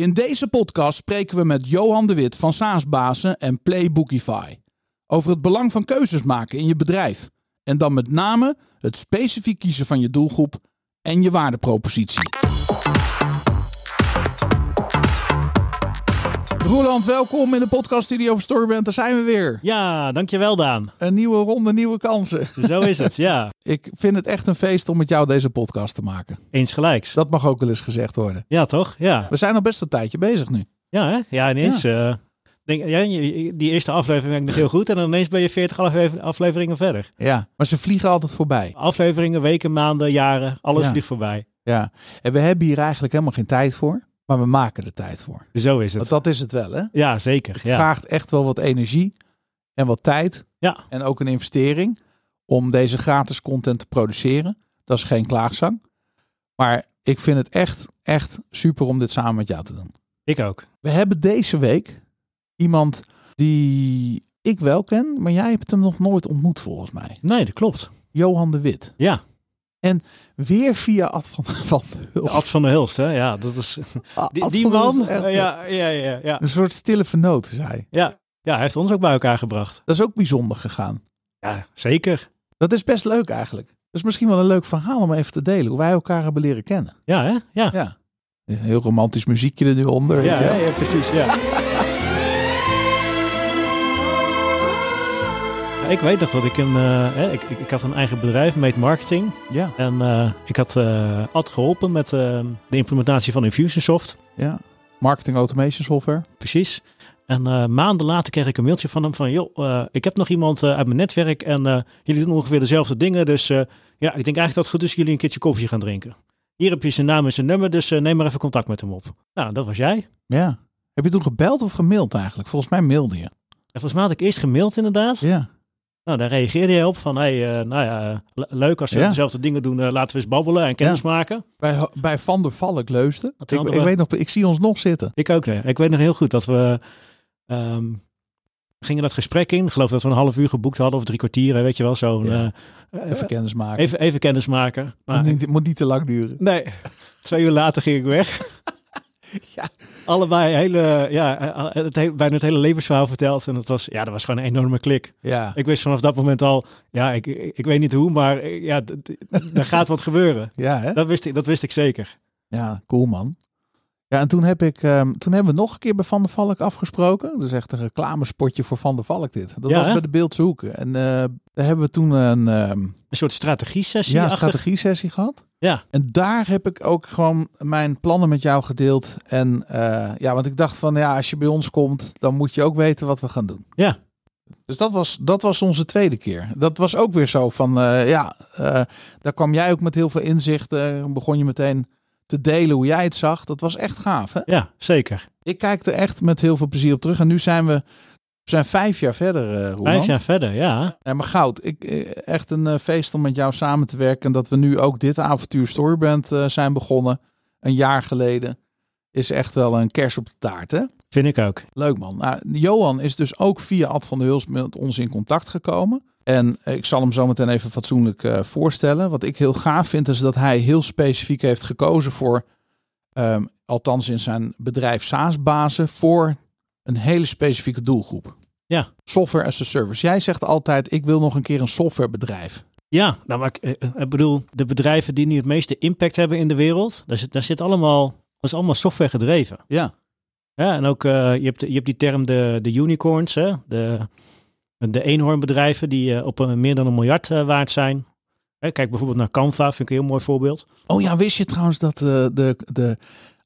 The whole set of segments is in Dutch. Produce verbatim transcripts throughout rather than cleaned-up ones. In deze podcast spreken we met Johan de Wit van SaaS-bazen en Playbookify over het belang van keuzes maken in je bedrijf. En dan met name het specifiek kiezen van je doelgroep en je waardepropositie. Roeland, welkom in de podcaststudio van StoryBrand. Daar zijn we weer. Ja, dankjewel Daan. Een nieuwe ronde, nieuwe kansen. Zo is het, ja. Ik vind het echt een feest om met jou deze podcast te maken. Eens gelijks. Dat mag ook wel eens gezegd worden. Ja, toch? Ja. We zijn al best een tijdje bezig nu. Ja, hè? Ja, ineens. Ja. Uh, denk, ja, die eerste aflevering werkt nog heel goed en dan ineens ben je veertig afleveringen verder. Ja, maar ze vliegen altijd voorbij. Afleveringen, weken, maanden, jaren, alles ja. vliegt voorbij. Ja, en we hebben hier eigenlijk helemaal geen tijd voor. Maar we maken er tijd voor. Zo is het. Want dat is het wel, hè? Ja, zeker. Het ja. vraagt echt wel wat energie en wat tijd. Ja. En ook een investering om deze gratis content te produceren. Dat is geen klaagzang. Maar ik vind het echt, echt super om dit samen met jou te doen. Ik ook. We hebben deze week iemand die ik wel ken, maar jij hebt hem nog nooit ontmoet volgens mij. Nee, dat klopt. Johan de Wit. Ja. En weer via Ad van, van den Hulst. Ad van den Hulst, hè? Ja, dat is... Die, die man... Echt, ja, ja, ja, ja. Een soort stille vernoot is hij. Ja. ja, hij heeft ons ook bij elkaar gebracht. Dat is ook bijzonder gegaan. Ja, zeker. Dat is best leuk eigenlijk. Dat is misschien wel een leuk verhaal om even te delen. Hoe wij elkaar hebben leren kennen. Ja, hè? Ja. ja. Een heel romantisch muziekje er nu onder. Ja, weet je? Ja, ja, precies, ja. Ik weet nog dat ik een... Uh, ik, ik, ik had een eigen bedrijf, Meet Marketing. Ja. En uh, ik had uh, Ad geholpen met uh, de implementatie van Infusionsoft. Ja, marketing automation software. Precies. En uh, maanden later kreeg ik een mailtje van hem van... joh, uh, ik heb nog iemand uh, uit mijn netwerk en uh, jullie doen ongeveer dezelfde dingen. Dus uh, ja, ik denk eigenlijk dat het goed is jullie een keertje koffie gaan drinken. Hier heb je zijn naam en zijn nummer, dus uh, neem maar even contact met hem op. Nou, dat was jij. Ja. Heb je toen gebeld of gemaild eigenlijk? Volgens mij mailde je. En volgens mij had ik eerst gemaild inderdaad. Ja. Nou, daar reageerde hij op van, hey, uh, nou ja, le- leuk als ze ja. dezelfde dingen doen, uh, laten we eens babbelen en kennis ja. maken. Bij, bij Van der Valk leusden. Ik, ik, we... weet nog, ik zie ons nog zitten. Ik ook, nee. Ik weet nog heel goed dat we um, gingen dat gesprek in. Ik geloof dat we een half uur geboekt hadden of drie kwartieren, weet je wel, zo'n... Ja. Uh, even kennis maken. Even, even kennis maken. Maar, dit moet niet te lang duren. Nee, twee uur later ging ik weg. Ja. Allebei hele, ja, het hele, bijna het hele levensverhaal verteld. En dat was, ja, dat was gewoon een enorme klik. Ja. Ik wist vanaf dat moment al, ja, ik, ik weet niet hoe, maar ja, d- d- er gaat wat gebeuren. Ja, hè? Dat wist ik, dat wist ik zeker. Ja, cool man. Ja, en toen, heb ik, um, toen hebben we nog een keer bij Van der Valk afgesproken. Dat is echt een reclamespotje voor Van der Valk dit. Dat ja, was hè? Bij de Beeldse Hoeken. En uh, daar hebben we toen een... Um, een soort strategie-sessie. Ja, een strategie-sessie gehad. Ja. En daar heb ik ook gewoon mijn plannen met jou gedeeld. En uh, ja, want ik dacht van ja, als je bij ons komt, dan moet je ook weten wat we gaan doen. Ja. Dus dat was, dat was onze tweede keer. Dat was ook weer zo van uh, ja, uh, daar kwam jij ook met heel veel inzichten. Begon je meteen te delen hoe jij het zag. Dat was echt gaaf, hè? Ja, zeker. Ik kijk er echt met heel veel plezier op terug. En nu zijn we, we zijn vijf jaar verder, uh, Roeland. Vijf jaar verder, ja. ja maar goud, ik, echt een uh, feest om met jou samen te werken. En dat we nu ook dit avontuur StoryBrand uh, zijn begonnen. Een jaar geleden. Is echt wel een kers op de taart, hè? Vind ik ook. Leuk, man. Nou, Johan is dus ook via Ad van den Hulst met ons in contact gekomen. En ik zal hem zo meteen even fatsoenlijk uh, voorstellen. Wat ik heel gaaf vind is dat hij heel specifiek heeft gekozen voor, um, althans in zijn bedrijf SaaS-bazen, voor een hele specifieke doelgroep. Ja. Software as a service. Jij zegt altijd, ik wil nog een keer een softwarebedrijf. Ja, nou maar ik, ik bedoel, de bedrijven die nu het meeste impact hebben in de wereld, daar zit, daar zit allemaal, dat is allemaal software gedreven. Ja. Ja, en ook, uh, je, hebt, je hebt die term de, de unicorns, hè, de... De eenhoornbedrijven die op een, meer dan een miljard uh, waard zijn. Hè, kijk bijvoorbeeld naar Canva, vind ik een heel mooi voorbeeld. Oh ja, wist je trouwens dat uh, de, de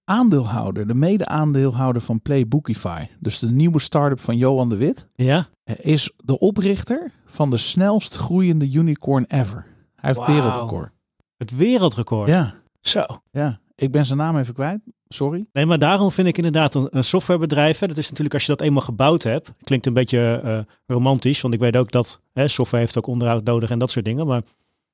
aandeelhouder, de mede-aandeelhouder van Playbookify, dus de nieuwe start-up van Johan de Wit, ja? is de oprichter van de snelst groeiende unicorn ever. Hij heeft wow. het wereldrecord. Het wereldrecord? Ja. Zo. Ja, ik ben zijn naam even kwijt. Sorry. Nee, maar daarom vind ik inderdaad een, een softwarebedrijf. Hè, dat is natuurlijk als je dat eenmaal gebouwd hebt. Klinkt een beetje uh, romantisch. Want ik weet ook dat hè, software heeft ook onderhoud nodig en dat soort dingen. Maar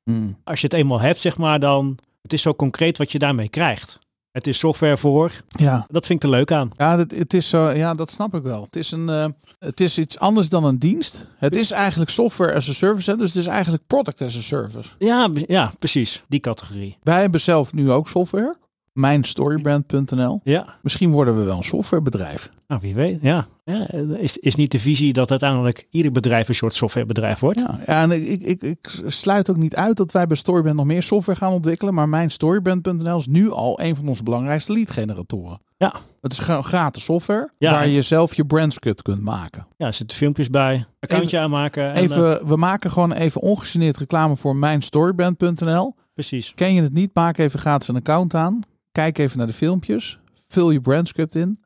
mm. als je het eenmaal hebt, zeg maar, dan... Het is zo concreet wat je daarmee krijgt. Het is software voor. Ja. Dat vind ik er leuk aan. Ja, dat, het is zo, ja, dat snap ik wel. Het is, een, uh, het is iets anders dan een dienst. Het is eigenlijk software as a service. Hè, dus het is eigenlijk product as a service. Ja, ja, precies. Die categorie. Wij hebben zelf nu ook software. mijn storybrand punt n l. Ja. Misschien worden we wel een softwarebedrijf. Nou, wie weet. Ja. Ja, is, is niet de visie dat uiteindelijk ieder bedrijf een soort softwarebedrijf wordt? Ja, ja, en ik, ik, ik sluit ook niet uit dat wij bij StoryBrand nog meer software gaan ontwikkelen. Maar mijn storybrand punt n l is nu al een van onze belangrijkste lead-generatoren. Ja. Het is gratis software, ja, waar je zelf je brandscript kunt maken. Ja, er zitten filmpjes bij, accountje even, aanmaken. En even, uh, we maken gewoon even ongegeneerd reclame voor mijn storybrand punt n l. Precies. Ken je het niet, maak even gratis een account aan. Kijk even naar de filmpjes. Vul je brandscript in.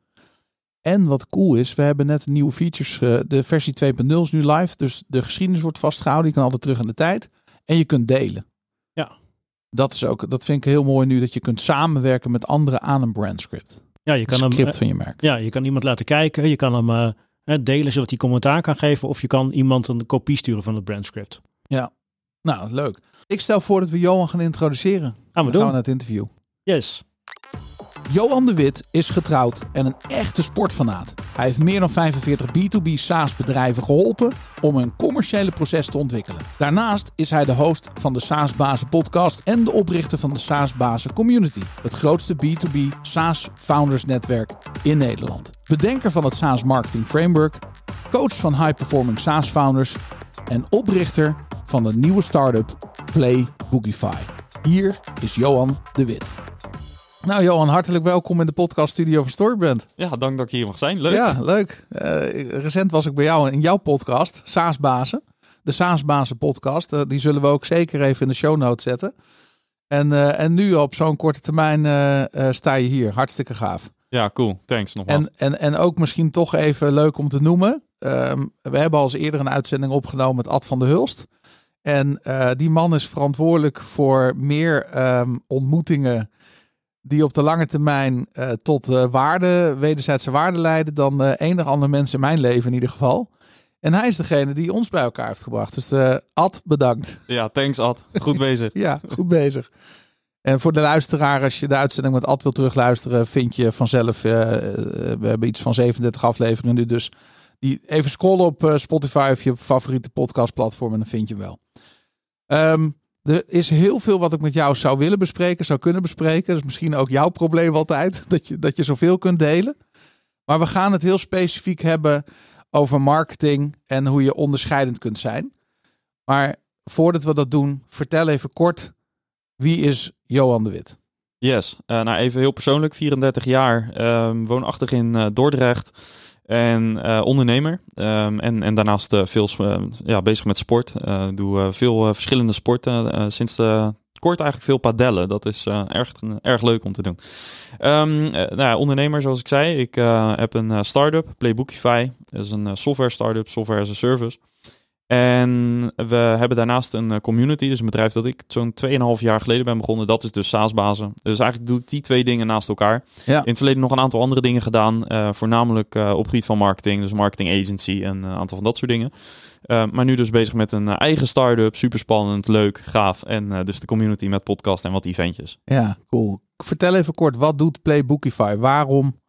En wat cool is, we hebben net nieuwe features. Uh, de versie twee punt nul is nu live. Dus de geschiedenis wordt vastgehouden. Je kan altijd terug in de tijd. En je kunt delen. Ja. Dat is ook, dat vind ik heel mooi nu. Dat je kunt samenwerken met anderen aan een brandscript. Ja, je kan een script hem, van je merk. Ja, je kan iemand laten kijken. Je kan hem uh, delen zodat hij commentaar kan geven. Of je kan iemand een kopie sturen van het brandscript. Ja. Nou, leuk. Ik stel voor dat we Johan gaan introduceren. Gaan we doen. Dan gaan we naar het interview. Yes. Johan de Wit is getrouwd en een echte sportfanaat. Hij heeft meer dan vijfenveertig B twee B SaaS-bedrijven geholpen om een commerciële proces te ontwikkelen. Daarnaast is hij de host van de SaaS-bazen podcast en de oprichter van de SaaS-bazen community. Het grootste B twee B SaaS-founders netwerk in Nederland. Bedenker van het SaaS-marketing framework, coach van high-performing SaaS-founders en oprichter van de nieuwe start-up Playbookify. Hier is Johan de Wit. Nou Johan, hartelijk welkom in de podcaststudio van StoryBrand. Ja, dank dat ik hier mag zijn. Leuk. Ja, leuk. Uh, recent was ik bij jou in jouw podcast, SaaS-bazen. De SaaS-bazen podcast. Uh, die zullen we ook zeker even in de show notes zetten. En, uh, en nu op zo'n korte termijn uh, uh, sta je hier. Hartstikke gaaf. Ja, cool. Thanks nogmaals. En, en, en ook misschien toch even leuk om te noemen. Uh, we hebben al eens eerder een uitzending opgenomen met Ad van den Hulst. En uh, die man is verantwoordelijk voor meer um, ontmoetingen die op de lange termijn uh, tot uh, waarde, wederzijdse waarde leiden dan uh, enig ander mens in mijn leven in ieder geval. En hij is degene die ons bij elkaar heeft gebracht. Dus uh, Ad, bedankt. Ja, thanks Ad. Goed bezig. Ja, goed bezig. En voor de luisteraar, als je de uitzending met Ad wil terugluisteren, vind je vanzelf, uh, we hebben iets van zevenendertig afleveringen nu, dus die, even scrollen op uh, Spotify of je favoriete podcastplatform en dan vind je hem wel. Um, Er is heel veel wat ik met jou zou willen bespreken, zou kunnen bespreken. Dat is misschien ook jouw probleem altijd, dat je, dat je zoveel kunt delen. Maar we gaan het heel specifiek hebben over marketing en hoe je onderscheidend kunt zijn. Maar voordat we dat doen, vertel even kort, wie is Johan de Wit? Yes, uh, nou even heel persoonlijk, vierendertig jaar, uh, woonachtig in uh, Dordrecht. En uh, ondernemer um, en, en daarnaast uh, veel uh, ja, bezig met sport. Ik uh, doe uh, veel uh, verschillende sporten. Uh, sinds uh, kort eigenlijk veel padellen. Dat is uh, erg, erg leuk om te doen. Um, uh, nou ja, ondernemer, zoals ik zei. Ik uh, heb een uh, start-up, Playbookify. Dat is een uh, software start-up, software as a service. En we hebben daarnaast een community, dus een bedrijf dat ik zo'n twee en een half jaar geleden ben begonnen. Dat is dus SaaS-bazen. Dus eigenlijk doe ik die twee dingen naast elkaar. Ja. In het verleden nog een aantal andere dingen gedaan. Uh, voornamelijk uh, op gebied van marketing, dus marketing agency en een uh, aantal van dat soort dingen. Uh, maar nu dus bezig met een uh, eigen start-up. Superspannend, leuk, gaaf. En uh, dus de community met podcast en wat eventjes. Ja, cool. Vertel even kort, wat doet Playbookify? Waarom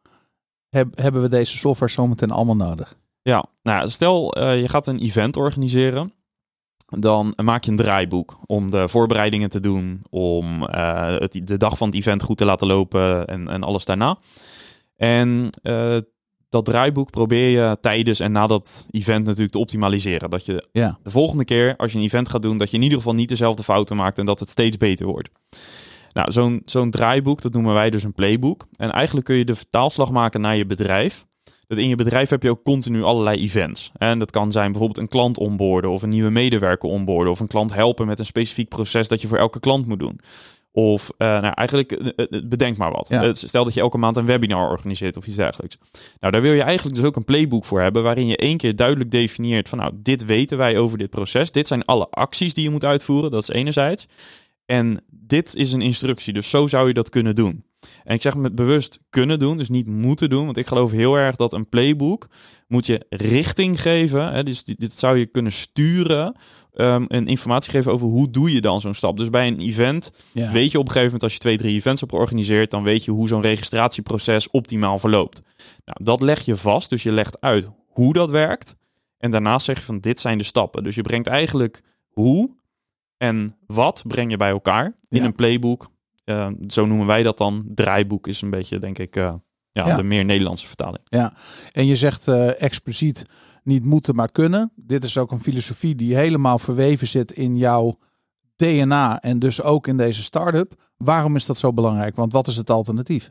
heb, hebben we deze software zometeen allemaal nodig? Ja, nou stel uh, je gaat een event organiseren, dan maak je een draaiboek om de voorbereidingen te doen, om uh, het, de dag van het event goed te laten lopen en, en alles daarna. En uh, dat draaiboek probeer je tijdens en na dat event natuurlijk te optimaliseren. Dat je ja. de volgende keer als je een event gaat doen, dat je in ieder geval niet dezelfde fouten maakt en dat het steeds beter wordt. Nou, zo'n, zo'n draaiboek, dat noemen wij dus een playbook. En eigenlijk kun je de vertaalslag maken naar je bedrijf. Dat in je bedrijf heb je ook continu allerlei events. En dat kan zijn bijvoorbeeld een klant onboarden of een nieuwe medewerker onboarden of een klant helpen met een specifiek proces dat je voor elke klant moet doen. Of uh, nou eigenlijk, uh, bedenk maar wat. Ja. Stel dat je elke maand een webinar organiseert of iets dergelijks. Nou, daar wil je eigenlijk dus ook een playbook voor hebben waarin je één keer duidelijk definieert van nou, dit weten wij over dit proces. Dit zijn alle acties die je moet uitvoeren, dat is enerzijds. En dit is een instructie, dus zo zou je dat kunnen doen. En ik zeg met bewust kunnen doen, dus niet moeten doen. Want ik geloof heel erg dat een playbook moet je richting geven. Hè, dus dit, dit zou je kunnen sturen. Um, en informatie geven over hoe doe je dan zo'n stap. Dus bij een event ja. weet je op een gegeven moment als je twee, drie events hebt georganiseerd, dan weet je hoe zo'n registratieproces optimaal verloopt. Nou, dat leg je vast. Dus je legt uit hoe dat werkt. En daarnaast zeg je van dit zijn de stappen. Dus je brengt eigenlijk hoe en wat breng je bij elkaar in ja. een playbook. Uh, zo noemen wij dat dan. Draaiboek is een beetje, denk ik, uh, ja, ja. de meer Nederlandse vertaling. Ja, en je zegt uh, expliciet niet moeten, maar kunnen. Dit is ook een filosofie die helemaal verweven zit in jouw D N A en dus ook in deze start-up. Waarom is dat zo belangrijk? Want wat is het alternatief?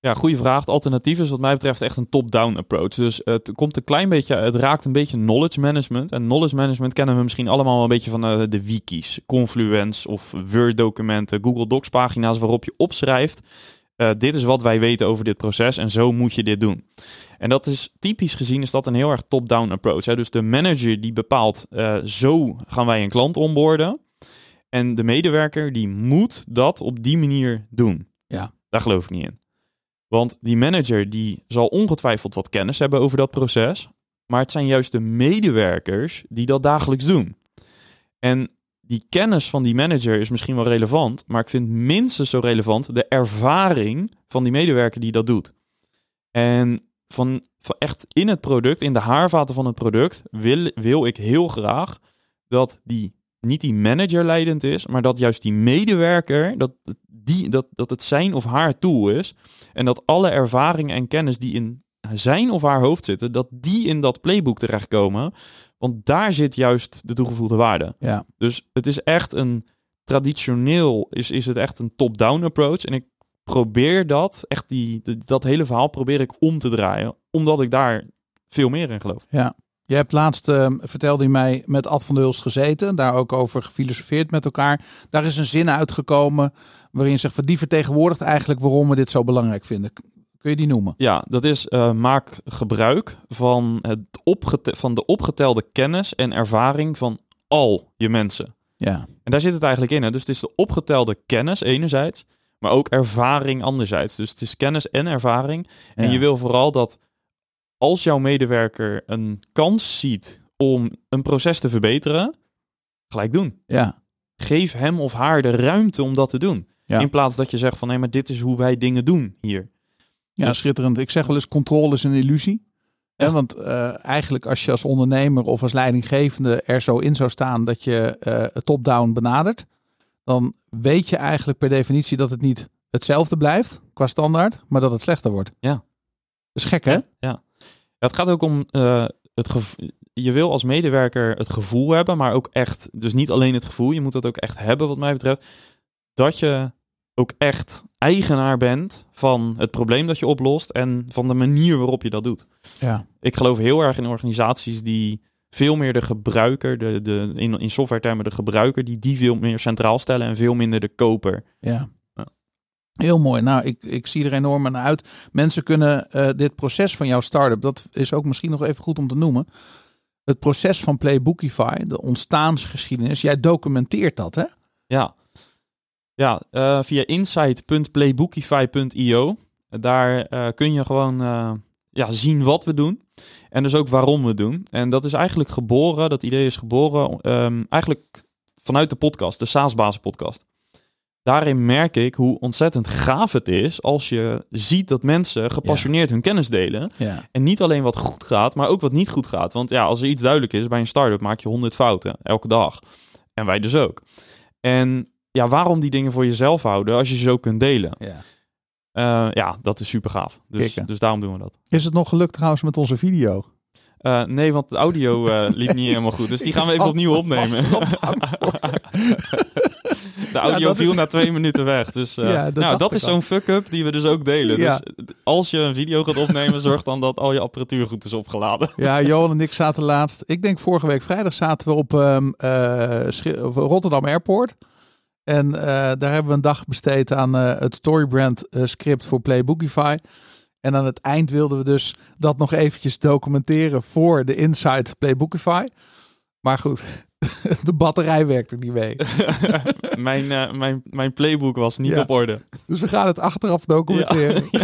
Ja, goede vraag. Het alternatief is wat mij betreft echt een top-down approach. Dus het komt een klein beetje, het raakt een beetje knowledge management. En knowledge management kennen we misschien allemaal wel een beetje van uh, de wikis. Confluence of Word-documenten, Google Docs-pagina's waarop je opschrijft. Uh, dit is wat wij weten over dit proces en zo moet je dit doen. En dat is typisch gezien is dat een heel erg top-down approach. Hè? Dus de manager die bepaalt, uh, zo gaan wij een klant onboarden. En de medewerker die moet dat op die manier doen. Ja. Daar geloof ik niet in. Want die manager die zal ongetwijfeld wat kennis hebben over dat proces. Maar het zijn juist de medewerkers die dat dagelijks doen. En die kennis van die manager is misschien wel relevant. Maar ik vind minstens zo relevant de ervaring van die medewerker die dat doet. En van, van echt in het product, in de haarvaten van het product, wil, wil ik heel graag dat die niet die manager leidend is, maar dat juist die medewerker, dat, die, dat, dat het zijn of haar tool is. En dat alle ervaring en kennis die in zijn of haar hoofd zitten, dat die in dat playbook terechtkomen. Want daar zit juist de toegevoegde waarde. Ja. Dus het is echt een traditioneel, is, is het echt een top-down approach. En ik probeer dat, echt die, dat hele verhaal probeer ik om te draaien. Omdat ik daar veel meer in geloof. Ja. Je hebt laatst, uh, vertelde je mij, met Ad van den Hulst gezeten. Daar ook over gefilosofeerd met elkaar. Daar is een zin uitgekomen waarin zegt, die vertegenwoordigt eigenlijk waarom we dit zo belangrijk vinden. Kun je die noemen? Ja, dat is uh, maak gebruik van, het opgete- van de opgetelde kennis en ervaring van al je mensen. Ja. En daar zit het eigenlijk in. Hè? Dus het is de opgetelde kennis enerzijds, maar ook ervaring anderzijds. Dus het is kennis en ervaring. En ja. Je wil vooral dat als jouw medewerker een kans ziet om een proces te verbeteren, gelijk doen. Ja. Geef hem of haar de ruimte om dat te doen. Ja. In plaats dat je zegt van, nee, maar dit is hoe wij dingen doen hier. Ja, dus schitterend. Ik zeg wel eens, controle is een illusie. Ja. Ja, want uh, eigenlijk als je als ondernemer of als leidinggevende er zo in zou staan dat je uh, top-down benadert, dan weet je eigenlijk per definitie dat het niet hetzelfde blijft qua standaard, maar dat het slechter wordt. Ja. Dat is gek, hè? Ja. Ja. Ja, het gaat ook om, uh, het gevo- je wil als medewerker het gevoel hebben, maar ook echt, dus niet alleen het gevoel, je moet dat ook echt hebben wat mij betreft, dat je ook echt eigenaar bent van het probleem dat je oplost en van de manier waarop je dat doet. Ja. Ik geloof heel erg in organisaties die veel meer de gebruiker, de, de, in, in software termen de gebruiker, die die veel meer centraal stellen en veel minder de koper. Ja. Heel mooi. Nou, ik, ik zie er enorm aan uit. Mensen kunnen uh, dit proces van jouw start-up, dat is ook misschien nog even goed om te noemen. Het proces van Playbookify, de ontstaansgeschiedenis. Jij documenteert dat, hè? Ja, ja uh, via insight dot playbookify dot io. Daar uh, kun je gewoon uh, ja, zien wat we doen. En dus ook waarom we doen. En dat is eigenlijk geboren, dat idee is geboren, um, eigenlijk vanuit de podcast, de SaaS-bazen podcast. Daarin merk ik hoe ontzettend gaaf het is als je ziet dat mensen gepassioneerd ja. hun kennis delen. Ja. En niet alleen wat goed gaat, maar ook wat niet goed gaat. Want ja, als er iets duidelijk is, bij een start-up maak je honderd fouten elke dag. En wij dus ook. En ja, waarom die dingen voor jezelf houden als je ze ook kunt delen? Ja, uh, ja dat is super gaaf. Dus, dus daarom doen we dat. Is het nog gelukt trouwens met onze video? Uh, nee, want de audio uh, liep niet helemaal goed. Dus die gaan we even opnieuw opnemen. De audio ja, viel is... na twee minuten weg. Dus uh, ja, dat, nou, dat is al. Zo'n fuck-up die we dus ook delen. Ja. Dus als je een video gaat opnemen, zorg dan dat al je apparatuur goed is opgeladen. Ja, Johan en ik zaten laatst. Ik denk vorige week vrijdag zaten we op um, uh, Sch- Rotterdam Airport. En uh, daar hebben we een dag besteed aan uh, het StoryBrand uh, script voor Playbookify. En aan het eind wilden we dus dat nog eventjes documenteren voor de Inside Playbookify. Maar goed, de batterij werkte niet mee. mijn, uh, mijn, mijn playbook was niet ja. op orde. Dus we gaan het achteraf documenteren. Ja.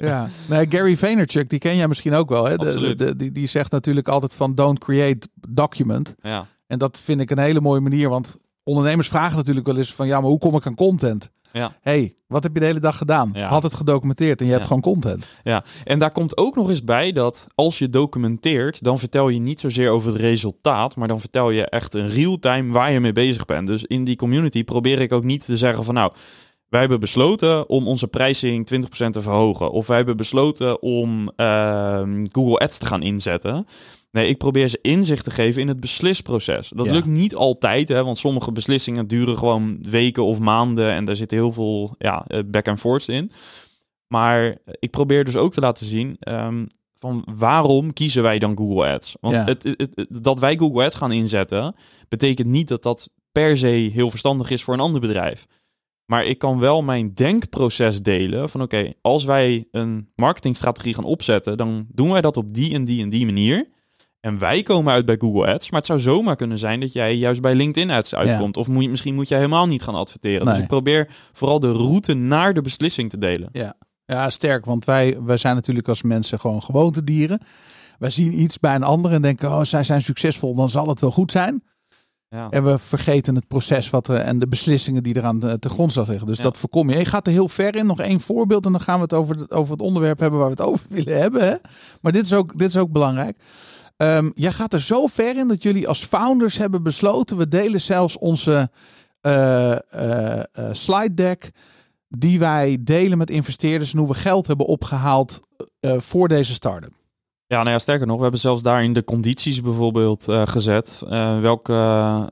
ja. Nou, Gary Vaynerchuk, die ken jij misschien ook wel. Hè? De, de, de, die, die zegt natuurlijk altijd van don't create document. Ja. En dat vind ik een hele mooie manier. Want ondernemers vragen natuurlijk wel eens van ja, maar hoe kom ik aan content? Ja. Hey, wat heb je de hele dag gedaan? Ja. Had het gedocumenteerd en je ja. hebt gewoon content. Ja, en daar komt ook nog eens bij dat als je documenteert, dan vertel je niet zozeer over het resultaat, maar dan vertel je echt in real-time waar je mee bezig bent. Dus in die community probeer ik ook niet te zeggen van nou, wij hebben besloten om onze prijzing twintig procent te verhogen. Of wij hebben besloten om uh, Google Ads te gaan inzetten. Nee, ik probeer ze inzicht te geven in het beslisproces. Dat ja. lukt niet altijd, hè, want sommige beslissingen duren gewoon weken of maanden. En daar zit heel veel ja, back and forth in. Maar ik probeer dus ook te laten zien um, van waarom kiezen wij dan Google Ads? Want ja. het, het, het, dat wij Google Ads gaan inzetten, betekent niet dat dat per se heel verstandig is voor een ander bedrijf. Maar ik kan wel mijn denkproces delen van oké, okay, als wij een marketingstrategie gaan opzetten, dan doen wij dat op die en die en die manier. En wij komen uit bij Google Ads, maar het zou zomaar kunnen zijn dat jij juist bij LinkedIn Ads uitkomt. Ja. Of moet je, misschien moet jij helemaal niet gaan adverteren. Nee. Dus ik probeer vooral de route naar de beslissing te delen. Ja, ja sterk, want wij, wij zijn natuurlijk als mensen gewoon gewoontedieren. Wij zien iets bij een ander en denken, oh, zij zijn succesvol, dan zal het wel goed zijn. Ja. En we vergeten het proces wat er, en de beslissingen die eraan te grondslag liggen. Dus ja. dat voorkom je. Je gaat er heel ver in. Nog één voorbeeld en dan gaan we het over, de, over het onderwerp hebben waar we het over willen hebben. Hè? Maar dit is ook, dit is ook belangrijk. Um, jij gaat er zo ver in dat jullie als founders hebben besloten. We delen zelfs onze uh, uh, uh, slide deck die wij delen met investeerders. En hoe we geld hebben opgehaald uh, voor deze start-up. Ja, nou ja, sterker nog, we hebben zelfs daarin de condities bijvoorbeeld uh, gezet. Uh, welke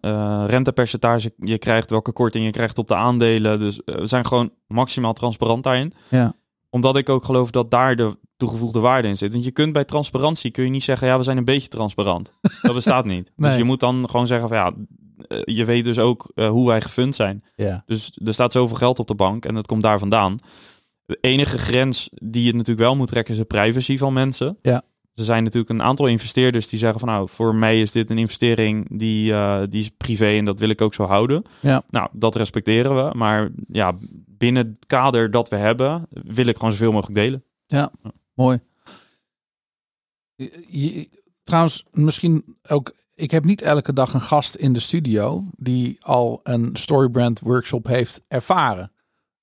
uh, rentepercentage je krijgt, welke korting je krijgt op de aandelen. Dus uh, we zijn gewoon maximaal transparant daarin. Ja. Omdat ik ook geloof dat daar de toegevoegde waarde in zit. Want je kunt bij transparantie kun je niet zeggen, ja, we zijn een beetje transparant. Dat bestaat niet. Nee. Dus je moet dan gewoon zeggen van ja, je weet dus ook uh, hoe wij gefund zijn. Ja. Dus er staat zoveel geld op de bank en dat komt daar vandaan. De enige grens die je natuurlijk wel moet trekken is de privacy van mensen. Ja. Er zijn natuurlijk een aantal investeerders die zeggen van nou, voor mij is dit een investering die, uh, die is privé en dat wil ik ook zo houden. Ja. Nou, dat respecteren we. Maar ja, binnen het kader dat we hebben, wil ik gewoon zoveel mogelijk delen. Ja, ja. Mooi. Je, je, trouwens, misschien ook, ik heb niet elke dag een gast in de studio die al een StoryBrand workshop heeft ervaren.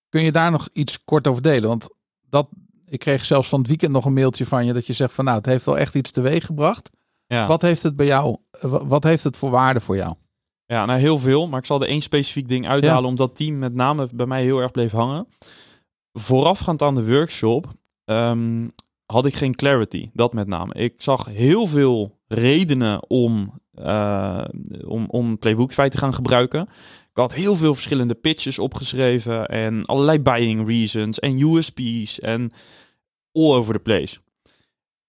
Kun je daar nog iets kort over delen? Want dat... Ik kreeg zelfs van het weekend nog een mailtje van je dat je zegt van nou, het heeft wel echt iets teweeg gebracht. Ja. Wat heeft het bij jou, wat heeft het voor waarde voor jou? Ja, nou heel veel, maar ik zal er één specifiek ding uithalen, ja. omdat die met name bij mij heel erg bleef hangen. Voorafgaand aan de workshop um, had ik geen clarity, dat met name. Ik zag heel veel redenen om, uh, om, om Playbookify te gaan gebruiken. Ik had heel veel verschillende pitches opgeschreven en allerlei buying reasons en U S P's en all over the place.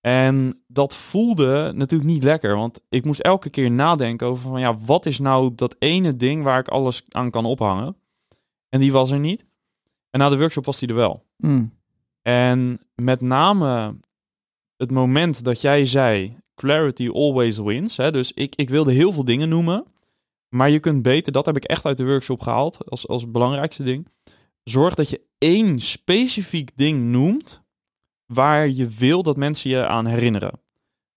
En dat voelde natuurlijk niet lekker, want ik moest elke keer nadenken over van ja, wat is nou dat ene ding waar ik alles aan kan ophangen? En die was er niet. En na de workshop was die er wel. Mm. En met name het moment dat jij zei, clarity always wins. Hè? Dus ik, ik wilde heel veel dingen noemen. Maar je kunt beter, dat heb ik echt uit de workshop gehaald, als, als belangrijkste ding. Zorg dat je één specifiek ding noemt waar je wil dat mensen je aan herinneren.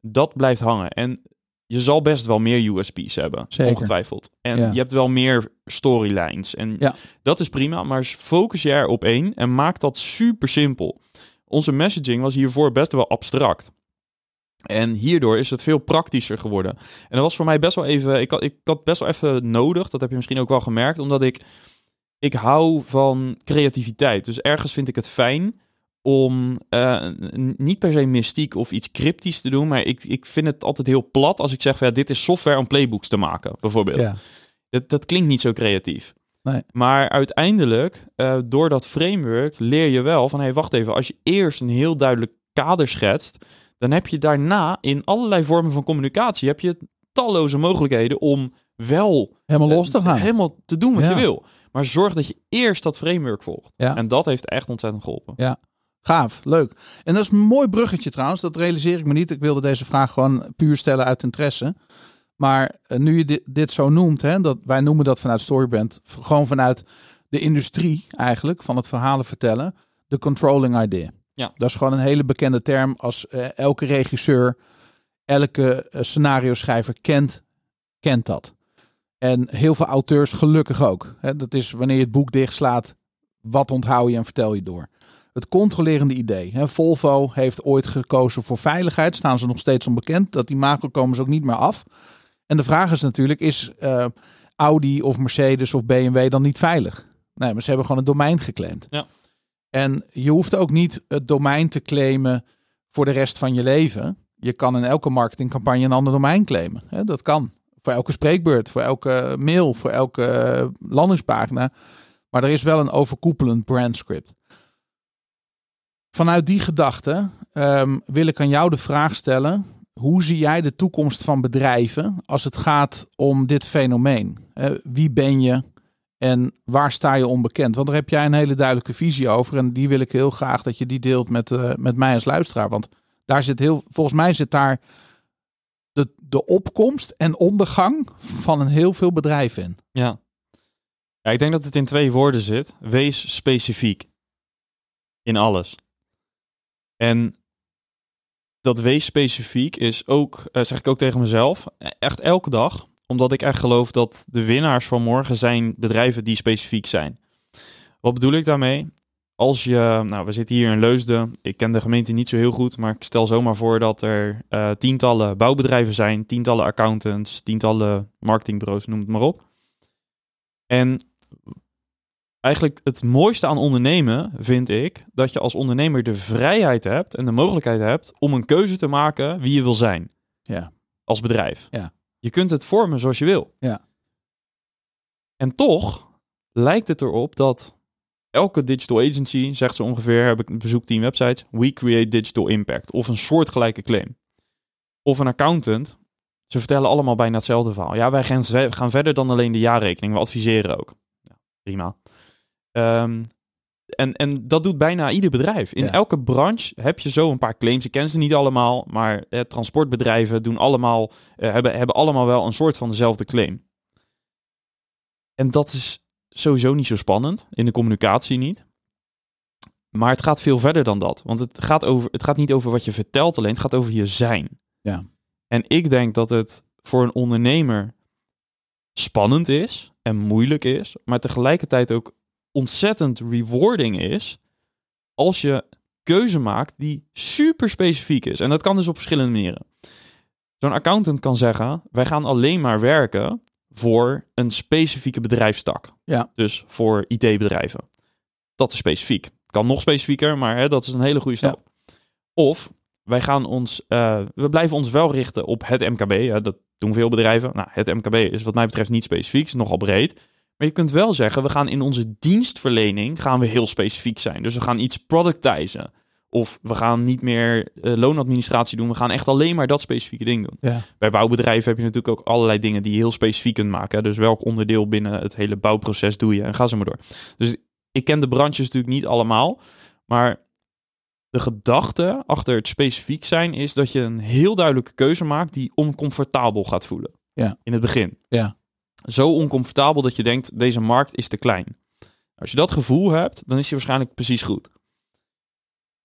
Dat blijft hangen. En je zal best wel meer U S P's hebben, Zeker. ongetwijfeld. En ja. je hebt wel meer storylines. En ja. dat is prima, maar focus je er op één en maak dat super simpel. Onze messaging was hiervoor best wel abstract. En hierdoor is het veel praktischer geworden. En dat was voor mij best wel even... Ik had, ik had best wel even nodig, dat heb je misschien ook wel gemerkt. Omdat ik... Ik hou van creativiteit. Dus ergens vind ik het fijn om uh, niet per se mystiek of iets cryptisch te doen. Maar ik, ik vind het altijd heel plat als ik zeg... Ja, dit is software om playbooks te maken, bijvoorbeeld. Ja. Dat, dat klinkt niet zo creatief. Nee. Maar uiteindelijk, uh, door dat framework leer je wel van... Hey, wacht even, als je eerst een heel duidelijk kader schetst... Dan heb je daarna in allerlei vormen van communicatie... heb je talloze mogelijkheden om wel... Helemaal los te gaan. Helemaal te doen wat ja. je wil. Maar zorg dat je eerst dat framework volgt. Ja. En dat heeft echt ontzettend geholpen. Ja, gaaf. Leuk. En dat is een mooi bruggetje trouwens. Dat realiseer ik me niet. Ik wilde deze vraag gewoon puur stellen uit interesse. Maar nu je dit, dit zo noemt... Hè, dat, wij noemen dat vanuit StoryBrand... gewoon vanuit de industrie eigenlijk... van het verhalen vertellen... de controlling idea. Ja. Dat is gewoon een hele bekende term als uh, elke regisseur, elke uh, scenario-schrijver kent, kent dat. En heel veel auteurs gelukkig ook. Hè? Dat is wanneer je het boek dichtslaat, wat onthoud je en vertel je door. Het controlerende idee. Volvo heeft ooit gekozen voor veiligheid. Staan ze nog steeds onbekend. Dat imago komen ze ook niet meer af. En de vraag is natuurlijk, is uh, Audi of Mercedes of B M W dan niet veilig? Nee, maar ze hebben gewoon het domein geclaimd. Ja. En je hoeft ook niet het domein te claimen voor de rest van je leven. Je kan in elke marketingcampagne een ander domein claimen. Hè, dat kan. Voor elke spreekbeurt, voor elke mail, voor elke landingspagina. Maar er is wel een overkoepelend brandscript. Vanuit die gedachte um, wil ik aan jou de vraag stellen. Hoe zie jij de toekomst van bedrijven als het gaat om dit fenomeen? Uh, wie ben je en waar sta je onbekend? Want daar heb jij een hele duidelijke visie over. En die wil ik heel graag dat je die deelt met, uh, met mij als luisteraar. Want daar zit heel, volgens mij zit daar de, de opkomst en ondergang van een heel veel bedrijven in. Ja. Ja, ik denk dat het in twee woorden zit. Wees specifiek. In alles. En dat wees specifiek is ook, zeg ik ook tegen mezelf, echt elke dag. Omdat ik echt geloof dat de winnaars van morgen zijn bedrijven die specifiek zijn. Wat bedoel ik daarmee? Als je, nou we zitten hier in Leusden. Ik ken de gemeente niet zo heel goed. Maar ik stel zomaar voor dat er uh, tientallen bouwbedrijven zijn. Tientallen accountants. Tientallen marketingbureaus, noem het maar op. En eigenlijk het mooiste aan ondernemen vind ik dat je als ondernemer de vrijheid hebt en de mogelijkheid hebt om een keuze te maken wie je wil zijn. Ja. Als bedrijf. Ja. Je kunt het vormen zoals je wil. Ja. En toch lijkt het erop dat elke digital agency, zegt ze ongeveer, heb ik bezoek tien websites, we create digital impact of een soortgelijke claim. Of een accountant, ze vertellen allemaal bijna hetzelfde verhaal. Ja, wij gaan, gaan verder dan alleen de jaarrekening, we adviseren ook. Ja, prima. Um, en, en dat doet bijna ieder bedrijf. In ja. elke branche heb je zo een paar claims. Ik ken ze niet allemaal, maar eh, transportbedrijven doen allemaal, eh, hebben, hebben allemaal wel een soort van dezelfde claim. En dat is sowieso niet zo spannend, in de communicatie niet. Maar het gaat veel verder dan dat. Want het gaat, over, het gaat niet over wat je vertelt alleen, het gaat over je zijn. Ja. En ik denk dat het voor een ondernemer spannend is en moeilijk is, maar tegelijkertijd ook ontzettend rewarding is als je keuze maakt die super specifiek is. En dat kan dus op verschillende manieren. Zo'n accountant kan zeggen, wij gaan alleen maar werken voor een specifieke bedrijfstak. Ja. Dus voor I T-bedrijven. Dat is specifiek. Kan nog specifieker, maar hè, dat is een hele goede stap. Ja. Of wij gaan ons, uh, we blijven ons wel richten op het M K B. Hè, dat doen veel bedrijven. Nou, het M K B is wat mij betreft niet specifiek, is nogal breed. Maar je kunt wel zeggen, we gaan in onze dienstverlening gaan we heel specifiek zijn. Dus we gaan iets productizen. Of we gaan niet meer uh, loonadministratie doen. We gaan echt alleen maar dat specifieke ding doen. Ja. Bij bouwbedrijven heb je natuurlijk ook allerlei dingen die je heel specifiek kunt maken. Dus welk onderdeel binnen het hele bouwproces doe je en ga zo maar door. Dus ik ken de branches natuurlijk niet allemaal. Maar de gedachte achter het specifiek zijn is dat je een heel duidelijke keuze maakt die oncomfortabel gaat voelen. Ja. In het begin. Ja. Zo oncomfortabel dat je denkt, deze markt is te klein. Als je dat gevoel hebt, dan is die waarschijnlijk precies goed.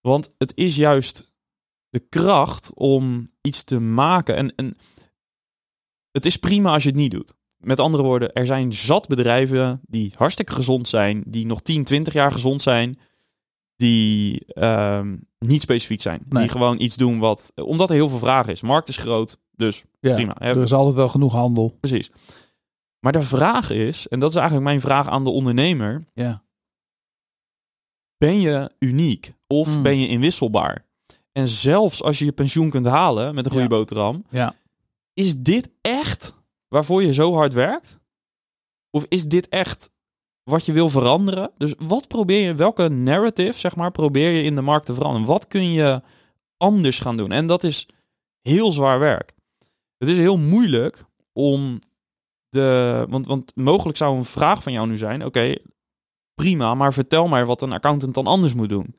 Want het is juist de kracht om iets te maken. En, en het is prima als je het niet doet. Met andere woorden, er zijn zat bedrijven die hartstikke gezond zijn, die nog tien, twintig jaar gezond zijn, die uh, niet specifiek zijn. Nee. Die gewoon iets doen wat, omdat er heel veel vraag is. De markt is groot, dus ja, prima. Er is altijd wel genoeg handel. Precies. Maar de vraag is, en dat is eigenlijk mijn vraag aan de ondernemer. Ja. Ben je uniek? Of mm. ben je inwisselbaar? En zelfs als je je pensioen kunt halen met een goede ja. boterham. Ja. Is dit echt waarvoor je zo hard werkt? Of is dit echt wat je wil veranderen? Dus wat probeer je, welke narrative zeg maar, probeer je in de markt te veranderen? Wat kun je anders gaan doen? En dat is heel zwaar werk. Het is heel moeilijk om... De, want, want mogelijk zou een vraag van jou nu zijn, oké, okay, prima, maar vertel maar wat een accountant dan anders moet doen.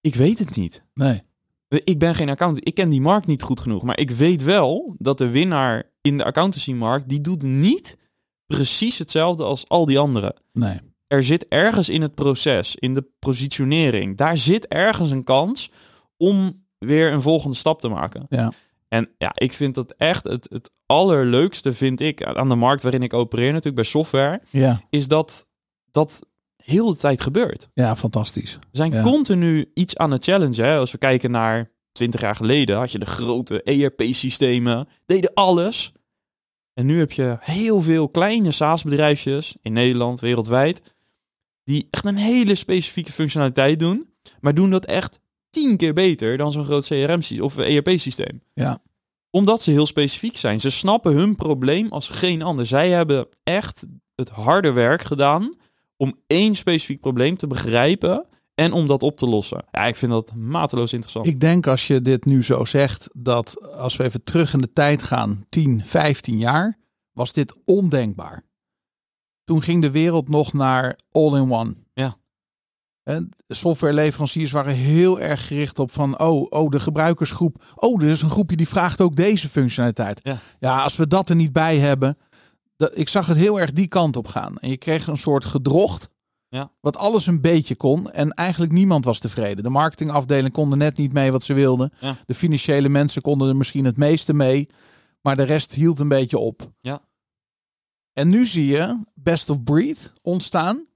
Ik weet het niet. Nee. Ik ben geen accountant. Ik ken die markt niet goed genoeg. Maar ik weet wel dat de winnaar in de accountancymarkt, die doet niet precies hetzelfde als al die anderen. Nee. Er zit ergens in het proces, in de positionering, daar zit ergens een kans om weer een volgende stap te maken. Ja. En ja, ik vind dat echt het, het allerleukste vind ik aan de markt waarin ik opereer natuurlijk bij software, ja. is dat dat heel de tijd gebeurt. Ja, fantastisch. We zijn ja. continu iets aan het challengen. Hè? Als we kijken naar twintig jaar geleden, had je de grote E R P-systemen, deden alles. En nu heb je heel veel kleine SaaS-bedrijfjes in Nederland, wereldwijd, die echt een hele specifieke functionaliteit doen, maar doen dat echt tien keer beter dan zo'n groot C R M-systeem of E R P-systeem. Ja. Omdat ze heel specifiek zijn. Ze snappen hun probleem als geen ander. Zij hebben echt het harde werk gedaan om één specifiek probleem te begrijpen en om dat op te lossen. Ja, ik vind dat mateloos interessant. Ik denk als je dit nu zo zegt, dat als we even terug in de tijd gaan, tien, vijftien jaar, was dit ondenkbaar. Toen ging de wereld nog naar all-in-one. Ja. En softwareleveranciers waren heel erg gericht op van, oh, oh, de gebruikersgroep. Oh, er is een groepje die vraagt ook deze functionaliteit. Ja, ja als we dat er niet bij hebben. Dat, ik zag het heel erg die kant op gaan. En je kreeg een soort gedrocht. Ja. Wat alles een beetje kon. En eigenlijk niemand was tevreden. De marketingafdeling kon er net niet mee wat ze wilden. Ja. De financiële mensen konden er misschien het meeste mee. Maar de rest hield een beetje op. Ja. En nu zie je best of breed ontstaan.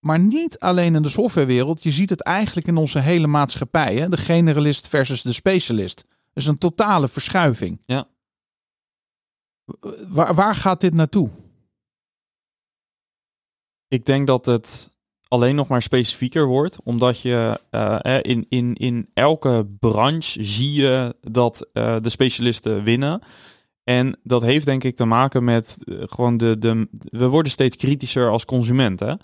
Maar niet alleen in de softwarewereld. Je ziet het eigenlijk in onze hele maatschappij. Hè? De generalist versus de specialist. Dus een totale verschuiving. Ja. Waar, waar gaat dit naartoe? Ik denk dat het alleen nog maar specifieker wordt. Omdat je uh, in, in, in elke branche zie je dat uh, de specialisten winnen. En dat heeft denk ik te maken met uh, gewoon de, de... We worden steeds kritischer als consumenten.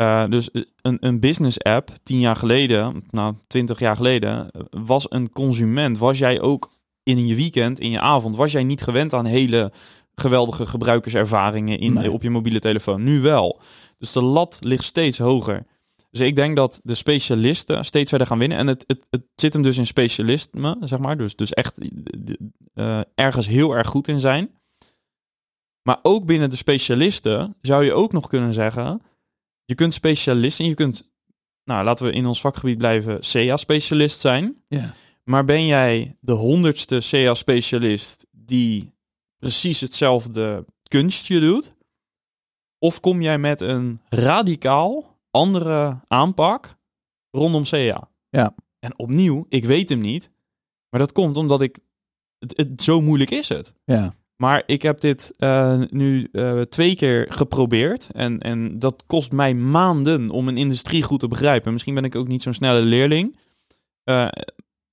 Uh, dus een, een business app, tien jaar geleden, nou twintig jaar geleden, was een consument. Was jij ook in je weekend, in je avond, was jij niet gewend aan hele geweldige gebruikerservaringen in, nee. op je mobiele telefoon. Nu wel. Dus de lat ligt steeds hoger. Dus ik denk dat de specialisten steeds verder gaan winnen. En het, het, het zit hem dus in specialisme, zeg maar. Dus, dus echt uh, ergens heel erg goed in zijn. Maar ook binnen de specialisten zou je ook nog kunnen zeggen, je kunt specialist en je kunt, nou laten we in ons vakgebied blijven, S E A-specialist zijn. Ja. Maar ben jij de honderdste S E A-specialist die precies hetzelfde kunstje doet? Of kom jij met een radicaal andere aanpak rondom S E A? Ja. En opnieuw, ik weet hem niet. Maar dat komt omdat ik... Het, het, zo moeilijk is het. Ja. Maar ik heb dit uh, nu uh, twee keer geprobeerd. En, en dat kost mij maanden om een industrie goed te begrijpen. Misschien ben ik ook niet zo'n snelle leerling. Uh,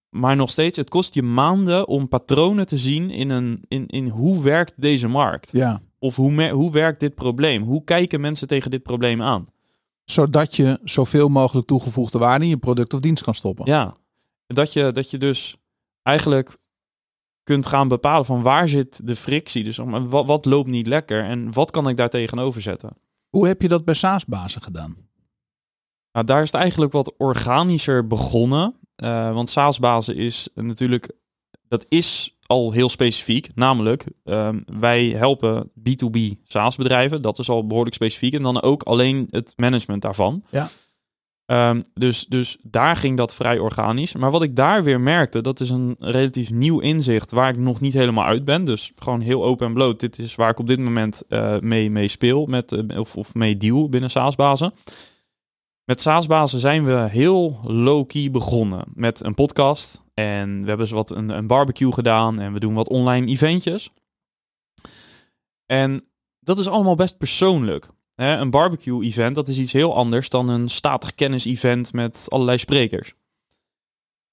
Maar nog steeds, het kost je maanden om patronen te zien in, een, in, in hoe werkt deze markt. Ja. Of hoe, me, hoe werkt dit probleem? Hoe kijken mensen tegen dit probleem aan? Zodat je zoveel mogelijk toegevoegde waarde in je product of dienst kan stoppen. Ja, dat je, dat je dus eigenlijk kunt gaan bepalen van waar zit de frictie. Dus wat, wat loopt niet lekker en wat kan ik daar tegenover zetten? Hoe heb je dat bij SaaS-bazen gedaan? Nou, daar is het eigenlijk wat organischer begonnen. Uh, want SaaS-bazen is natuurlijk, dat is al heel specifiek. Namelijk, uh, wij helpen B to B SaaS-bedrijven. Dat is al behoorlijk specifiek. En dan ook alleen het management daarvan. Ja. Um, dus, dus daar ging dat vrij organisch. Maar wat ik daar weer merkte, dat is een relatief nieuw inzicht waar ik nog niet helemaal uit ben. Dus gewoon heel open en bloot. Dit is waar ik op dit moment uh, mee, mee speel met, of, of mee deal binnen SaaS-bazen. Met SaaS-bazen zijn we heel low-key begonnen met een podcast en we hebben zo wat een, een barbecue gedaan en we doen wat online eventjes. En dat is allemaal best persoonlijk. Hè, een barbecue-event, dat is iets heel anders dan een statig kennis-event met allerlei sprekers.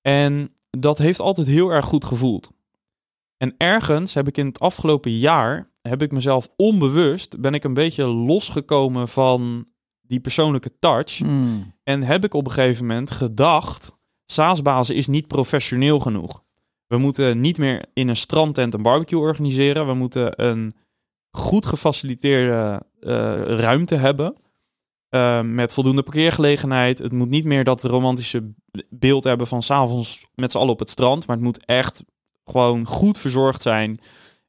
En dat heeft altijd heel erg goed gevoeld. En ergens heb ik in het afgelopen jaar, heb ik mezelf onbewust, ben ik een beetje losgekomen van die persoonlijke touch. Mm. En heb ik op een gegeven moment gedacht, SaaS-bazen is niet professioneel genoeg. We moeten niet meer in een strandtent een barbecue organiseren. We moeten een goed gefaciliteerde uh, ruimte hebben. Uh, met voldoende parkeergelegenheid. Het moet niet meer dat romantische beeld hebben van 's avonds met z'n allen op het strand. Maar het moet echt gewoon goed verzorgd zijn.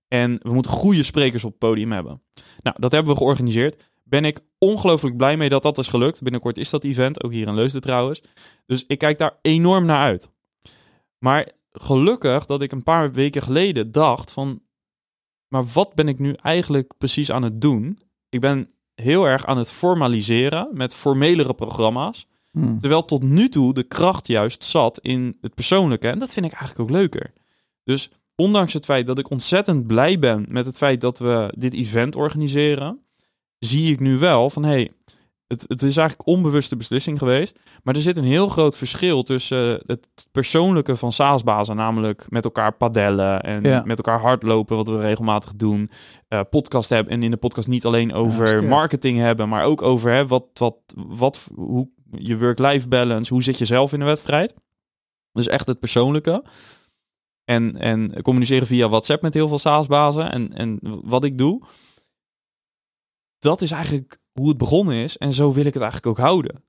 En we moeten goede sprekers op het podium hebben. Nou, dat hebben we georganiseerd. Ben ik ongelooflijk blij mee dat dat is gelukt. Binnenkort is dat event, ook hier in Leusden trouwens. Dus ik kijk daar enorm naar uit. Maar gelukkig dat ik een paar weken geleden dacht van, maar wat ben ik nu eigenlijk precies aan het doen? Ik ben heel erg aan het formaliseren met formelere programma's. Hmm. Terwijl tot nu toe de kracht juist zat in het persoonlijke. En dat vind ik eigenlijk ook leuker. Dus ondanks het feit dat ik ontzettend blij ben met het feit dat we dit event organiseren, zie ik nu wel van, hé, hey, het, het is eigenlijk onbewuste beslissing geweest. Maar er zit een heel groot verschil tussen uh, het persoonlijke van SaaS-bazen, namelijk met elkaar padellen en ja. met elkaar hardlopen, wat we regelmatig doen. Uh, podcast hebben en in de podcast niet alleen over ja, marketing hebben, maar ook over hè, wat, wat, wat, hoe je work-life balance, hoe zit je zelf in de wedstrijd. Dus echt het persoonlijke. En, en communiceren via WhatsApp met heel veel SaaS-bazen en, en wat ik doe. Dat is eigenlijk hoe het begonnen is en zo wil ik het eigenlijk ook houden.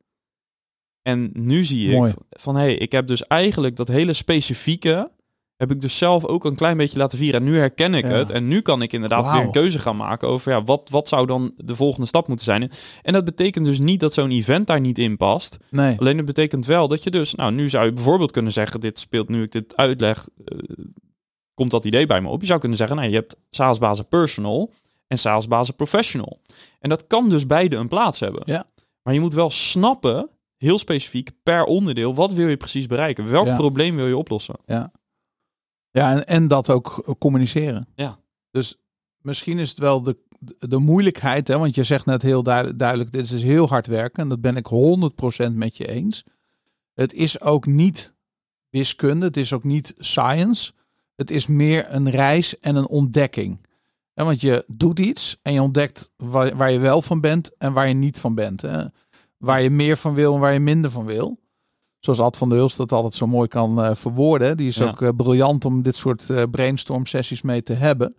En nu zie Mooi. ik van, hé, hey, ik heb dus eigenlijk dat hele specifieke, heb ik dus zelf ook een klein beetje laten vieren. En nu herken ik ja. het en nu kan ik inderdaad wow. weer een keuze gaan maken over, ja, wat, wat zou dan de volgende stap moeten zijn. En dat betekent dus niet dat zo'n event daar niet in past. Nee. Alleen dat betekent wel dat je dus, nou, nu zou je bijvoorbeeld kunnen zeggen, dit speelt nu ik dit uitleg, uh, komt dat idee bij me op. Je zou kunnen zeggen, nou, je hebt SaaS-bazen personal en SaaS-bazen professional. En dat kan dus beide een plaats hebben. Ja. Maar je moet wel snappen, heel specifiek, per onderdeel, wat wil je precies bereiken? Welk ja. probleem wil je oplossen? Ja, ja en, en dat ook communiceren. Ja. Dus misschien is het wel de, de moeilijkheid, hè? Want je zegt net heel duidelijk, duidelijk, dit is heel hard werken. En dat ben ik honderd procent met je eens. Het is ook niet wiskunde, het is ook niet science. Het is meer een reis en een ontdekking. Ja, want je doet iets en je ontdekt waar, waar je wel van bent en waar je niet van bent. Hè? Waar je meer van wil en waar je minder van wil. Zoals Ad van der Hulst dat altijd zo mooi kan uh, verwoorden. Die is ja. ook uh, briljant om dit soort uh, brainstorm sessies mee te hebben.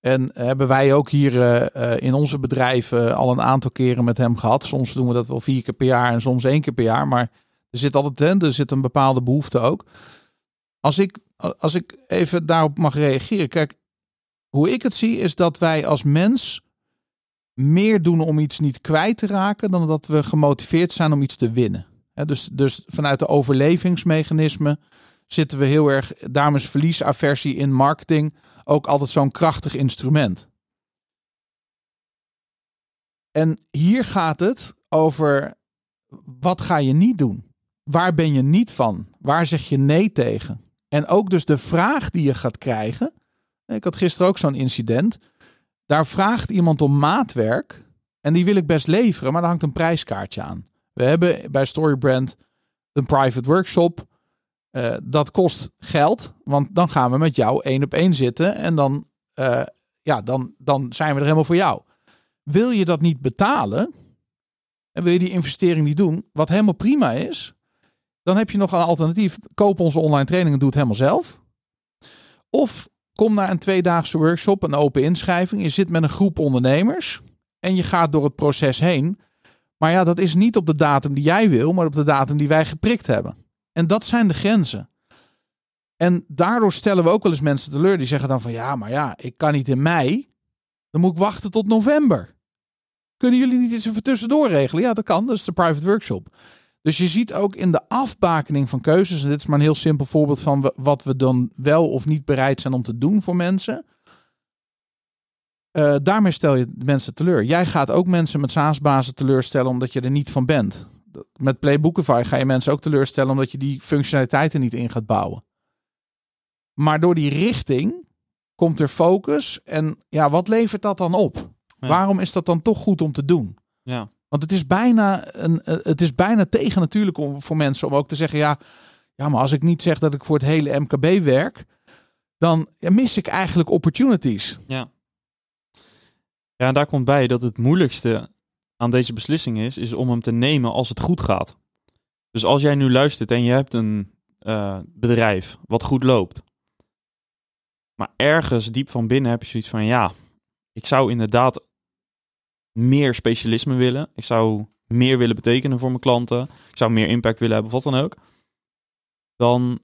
En uh, hebben wij ook hier uh, uh, in onze bedrijven uh, al een aantal keren met hem gehad. Soms doen we dat wel vier keer per jaar en soms één keer per jaar. Maar er zit altijd hè, er zit een bepaalde behoefte ook. Als ik, als ik even daarop mag reageren. Kijk. Hoe ik het zie is dat wij als mens meer doen om iets niet kwijt te raken dan dat we gemotiveerd zijn om iets te winnen. He, dus, dus vanuit de overlevingsmechanismen zitten we heel erg, daarom is verliesaversie in marketing ook altijd zo'n krachtig instrument. En hier gaat het over wat ga je niet doen? Waar ben je niet van? Waar zeg je nee tegen? En ook dus de vraag die je gaat krijgen. Ik had gisteren ook zo'n incident. Daar vraagt iemand om maatwerk. En die wil ik best leveren, maar daar hangt een prijskaartje aan. We hebben bij StoryBrand een private workshop. Uh, dat kost geld, want dan gaan we met jou één op één zitten. En dan, uh, ja, dan, dan zijn we er helemaal voor jou. Wil je dat niet betalen? En wil je die investering niet doen? Wat helemaal prima is. Dan heb je nog een alternatief. Koop onze online training en doe het helemaal zelf. Of kom naar een tweedaagse workshop, een open inschrijving. Je zit met een groep ondernemers en je gaat door het proces heen. Maar ja, dat is niet op de datum die jij wil, maar op de datum die wij geprikt hebben. En dat zijn de grenzen. En daardoor stellen we ook wel eens mensen teleur. Die zeggen dan van ja, maar ja, ik kan niet in mei. Dan moet ik wachten tot november. Kunnen jullie niet eens even tussendoor regelen? Ja, dat kan. Dat is de private workshop. Dus je ziet ook in de afbakening van keuzes, en dit is maar een heel simpel voorbeeld van wat we dan wel of niet bereid zijn om te doen voor mensen. Uh, daarmee stel je mensen teleur. Jij gaat ook mensen met SaaS-bazen teleurstellen omdat je er niet van bent. Met Playbookify ga je mensen ook teleurstellen omdat je die functionaliteiten niet in gaat bouwen. Maar door die richting komt er focus en ja, wat levert dat dan op? Ja. Waarom is dat dan toch goed om te doen? Ja. Want het is bijna, een, het is bijna tegen natuurlijk om, voor mensen om ook te zeggen, ja, ja, maar als ik niet zeg dat ik voor het hele M K B werk, dan ja, mis ik eigenlijk opportunities. Ja. Ja, en daar komt bij dat het moeilijkste aan deze beslissing is, is om hem te nemen als het goed gaat. Dus als jij nu luistert en je hebt een uh, bedrijf wat goed loopt, maar ergens diep van binnen heb je zoiets van, ja, ik zou inderdaad meer specialisme willen. Ik zou meer willen betekenen voor mijn klanten. Ik zou meer impact willen hebben, of wat dan ook. Dan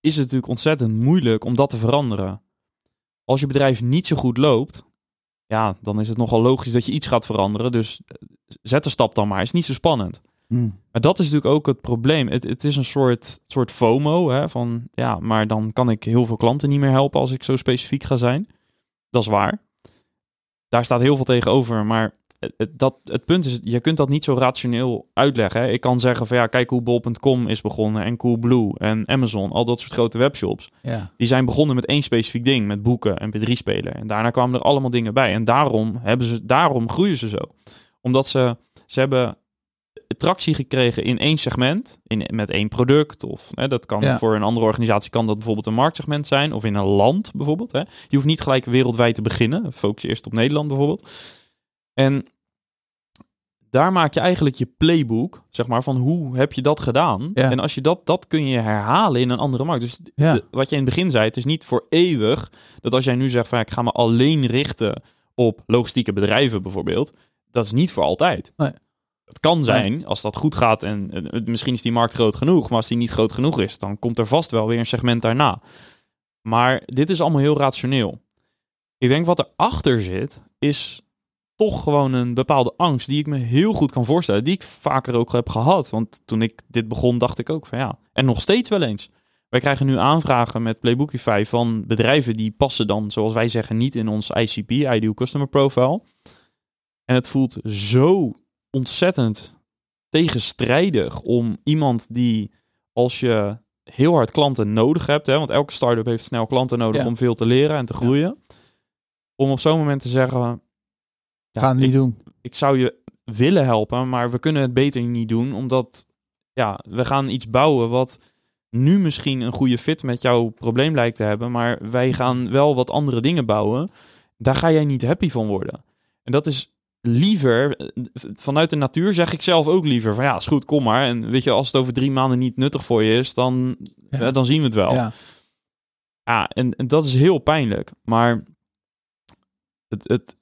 is het natuurlijk ontzettend moeilijk om dat te veranderen. Als je bedrijf niet zo goed loopt, ja, dan is het nogal logisch dat je iets gaat veranderen. Dus zet de stap dan maar. Het is niet zo spannend. Mm. Maar dat is natuurlijk ook het probleem. Het, het is een soort, soort FOMO, hè, van ja, maar dan kan ik heel veel klanten niet meer helpen als ik zo specifiek ga zijn. Dat is waar. Daar staat heel veel tegenover, maar dat, het punt is, je kunt dat niet zo rationeel uitleggen. Hè? Ik kan zeggen van ja, kijk hoe bol punt com is begonnen en Coolblue en Amazon, al dat soort grote webshops. Ja. Die zijn begonnen met één specifiek ding, met boeken en M P drie-speler. En daarna kwamen er allemaal dingen bij. En daarom hebben ze, daarom groeien ze zo. Omdat ze, ze hebben tractie gekregen in één segment, in, met één product. Of hè, dat kan ja. voor een andere organisatie kan dat bijvoorbeeld een marktsegment zijn, of in een land bijvoorbeeld. Hè? Je hoeft niet gelijk wereldwijd te beginnen. Focus eerst op Nederland bijvoorbeeld. En daar maak je eigenlijk je playbook, zeg maar, van hoe heb je dat gedaan? Ja. En als je dat, dat kun je herhalen in een andere markt. Dus ja. de, wat je in het begin zei, het is niet voor eeuwig dat als jij nu zegt van ja, ik ga me alleen richten op logistieke bedrijven bijvoorbeeld, dat is niet voor altijd. Nee. Het kan zijn, als dat goed gaat en, en misschien is die markt groot genoeg, maar als die niet groot genoeg is, dan komt er vast wel weer een segment daarna. Maar dit is allemaal heel rationeel. Ik denk wat erachter zit, is toch gewoon een bepaalde angst die ik me heel goed kan voorstellen, die ik vaker ook heb gehad. Want toen ik dit begon, dacht ik ook van ja, en nog steeds wel eens. Wij krijgen nu aanvragen met Playbookify van bedrijven die passen dan, zoals wij zeggen, niet in ons I C P, Ideal Customer Profile. En het voelt zo ontzettend tegenstrijdig om iemand die, als je heel hard klanten nodig hebt, hè, want elke start-up heeft snel klanten nodig ja. om veel te leren en te groeien, ja. om op zo'n moment te zeggen, ja, gaan niet ik, doen. Ik zou je willen helpen, maar we kunnen het beter niet doen, omdat ja, we gaan iets bouwen wat nu misschien een goede fit met jouw probleem lijkt te hebben, maar wij gaan wel wat andere dingen bouwen. Daar ga jij niet happy van worden. En dat is liever, vanuit de natuur zeg ik zelf ook liever van ja, is goed, kom maar. En weet je, als het over drie maanden niet nuttig voor je is, dan, ja. dan zien we het wel. Ja, ja en, en dat is heel pijnlijk. Maar het... het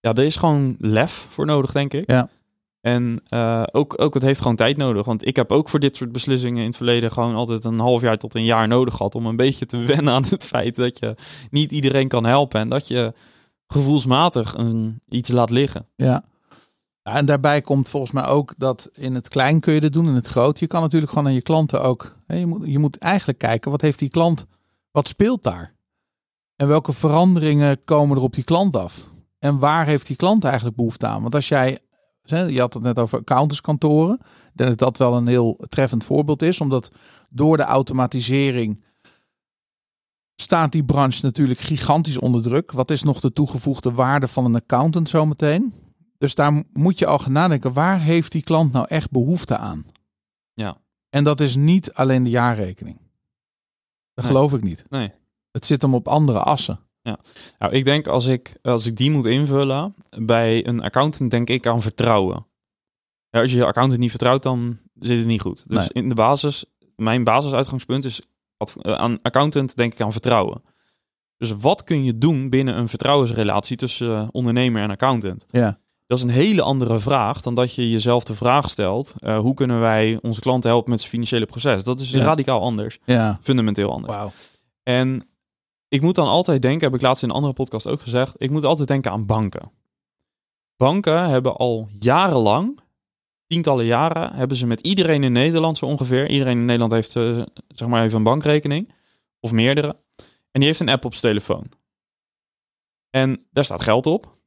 Ja, er is gewoon lef voor nodig, denk ik. Ja. En uh, ook, ook het heeft gewoon tijd nodig. Want ik heb ook voor dit soort beslissingen in het verleden gewoon altijd een half jaar tot een jaar nodig gehad om een beetje te wennen aan het feit dat je niet iedereen kan helpen en dat je gevoelsmatig een, iets laat liggen. Ja. Ja, en daarbij komt volgens mij ook dat in het klein kun je dit doen, in het groot. Je kan natuurlijk gewoon aan je klanten ook. Hè, je moet, je moet eigenlijk kijken, wat heeft die klant, wat speelt daar? En welke veranderingen komen er op die klant af? En waar heeft die klant eigenlijk behoefte aan? Want als jij, je had het net over accountantskantoren. Ik denk dat dat wel een heel treffend voorbeeld is. Omdat door de automatisering staat die branche natuurlijk gigantisch onder druk. Wat is nog de toegevoegde waarde van een accountant zometeen? Dus daar moet je al gaan nadenken. Waar heeft die klant nou echt behoefte aan? Ja. En dat is niet alleen de jaarrekening. Dat nee. geloof ik niet. Nee. Het zit hem op andere assen. Ja, nou, ik denk als ik, als ik die moet invullen, bij een accountant denk ik aan vertrouwen. Ja, als je je accountant niet vertrouwt, dan zit het niet goed. Dus nee. in de basis, mijn basisuitgangspunt is, aan accountant denk ik aan vertrouwen. Dus wat kun je doen binnen een vertrouwensrelatie tussen uh, ondernemer en accountant? Ja. Dat is een hele andere vraag dan dat je jezelf de vraag stelt, uh, hoe kunnen wij onze klanten helpen met zijn financiële proces? Dat is ja. radicaal anders, ja. fundamenteel anders. Wow. En ik moet dan altijd denken, heb ik laatst in een andere podcast ook gezegd, ik moet altijd denken aan banken. Banken hebben al jarenlang, tientallen jaren, hebben ze met iedereen in Nederland zo ongeveer, iedereen in Nederland heeft uh, zeg maar even een bankrekening, of meerdere, en die heeft een app op zijn telefoon. En daar staat geld op.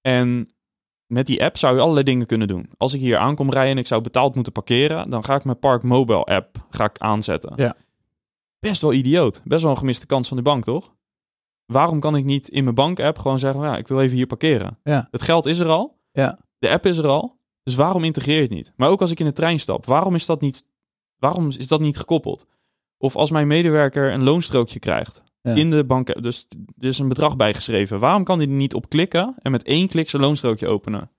En met die app zou je allerlei dingen kunnen doen. Als ik hier aankom rijden en ik zou betaald moeten parkeren, dan ga ik mijn Park Mobile app ga ik aanzetten. Ja. Best wel idioot. Best wel een gemiste kans van de bank, toch? Waarom kan ik niet in mijn bank-app gewoon zeggen, ja, ik wil even hier parkeren. Ja. Het geld is er al. Ja. De app is er al. Dus waarom integreer je het niet? Maar ook als ik in de trein stap, waarom is dat niet, waarom is dat niet gekoppeld? Of als mijn medewerker een loonstrookje krijgt ja. in de bank-app, dus er is een bedrag bijgeschreven. Waarom kan die er niet op klikken en met één klik zijn loonstrookje openen?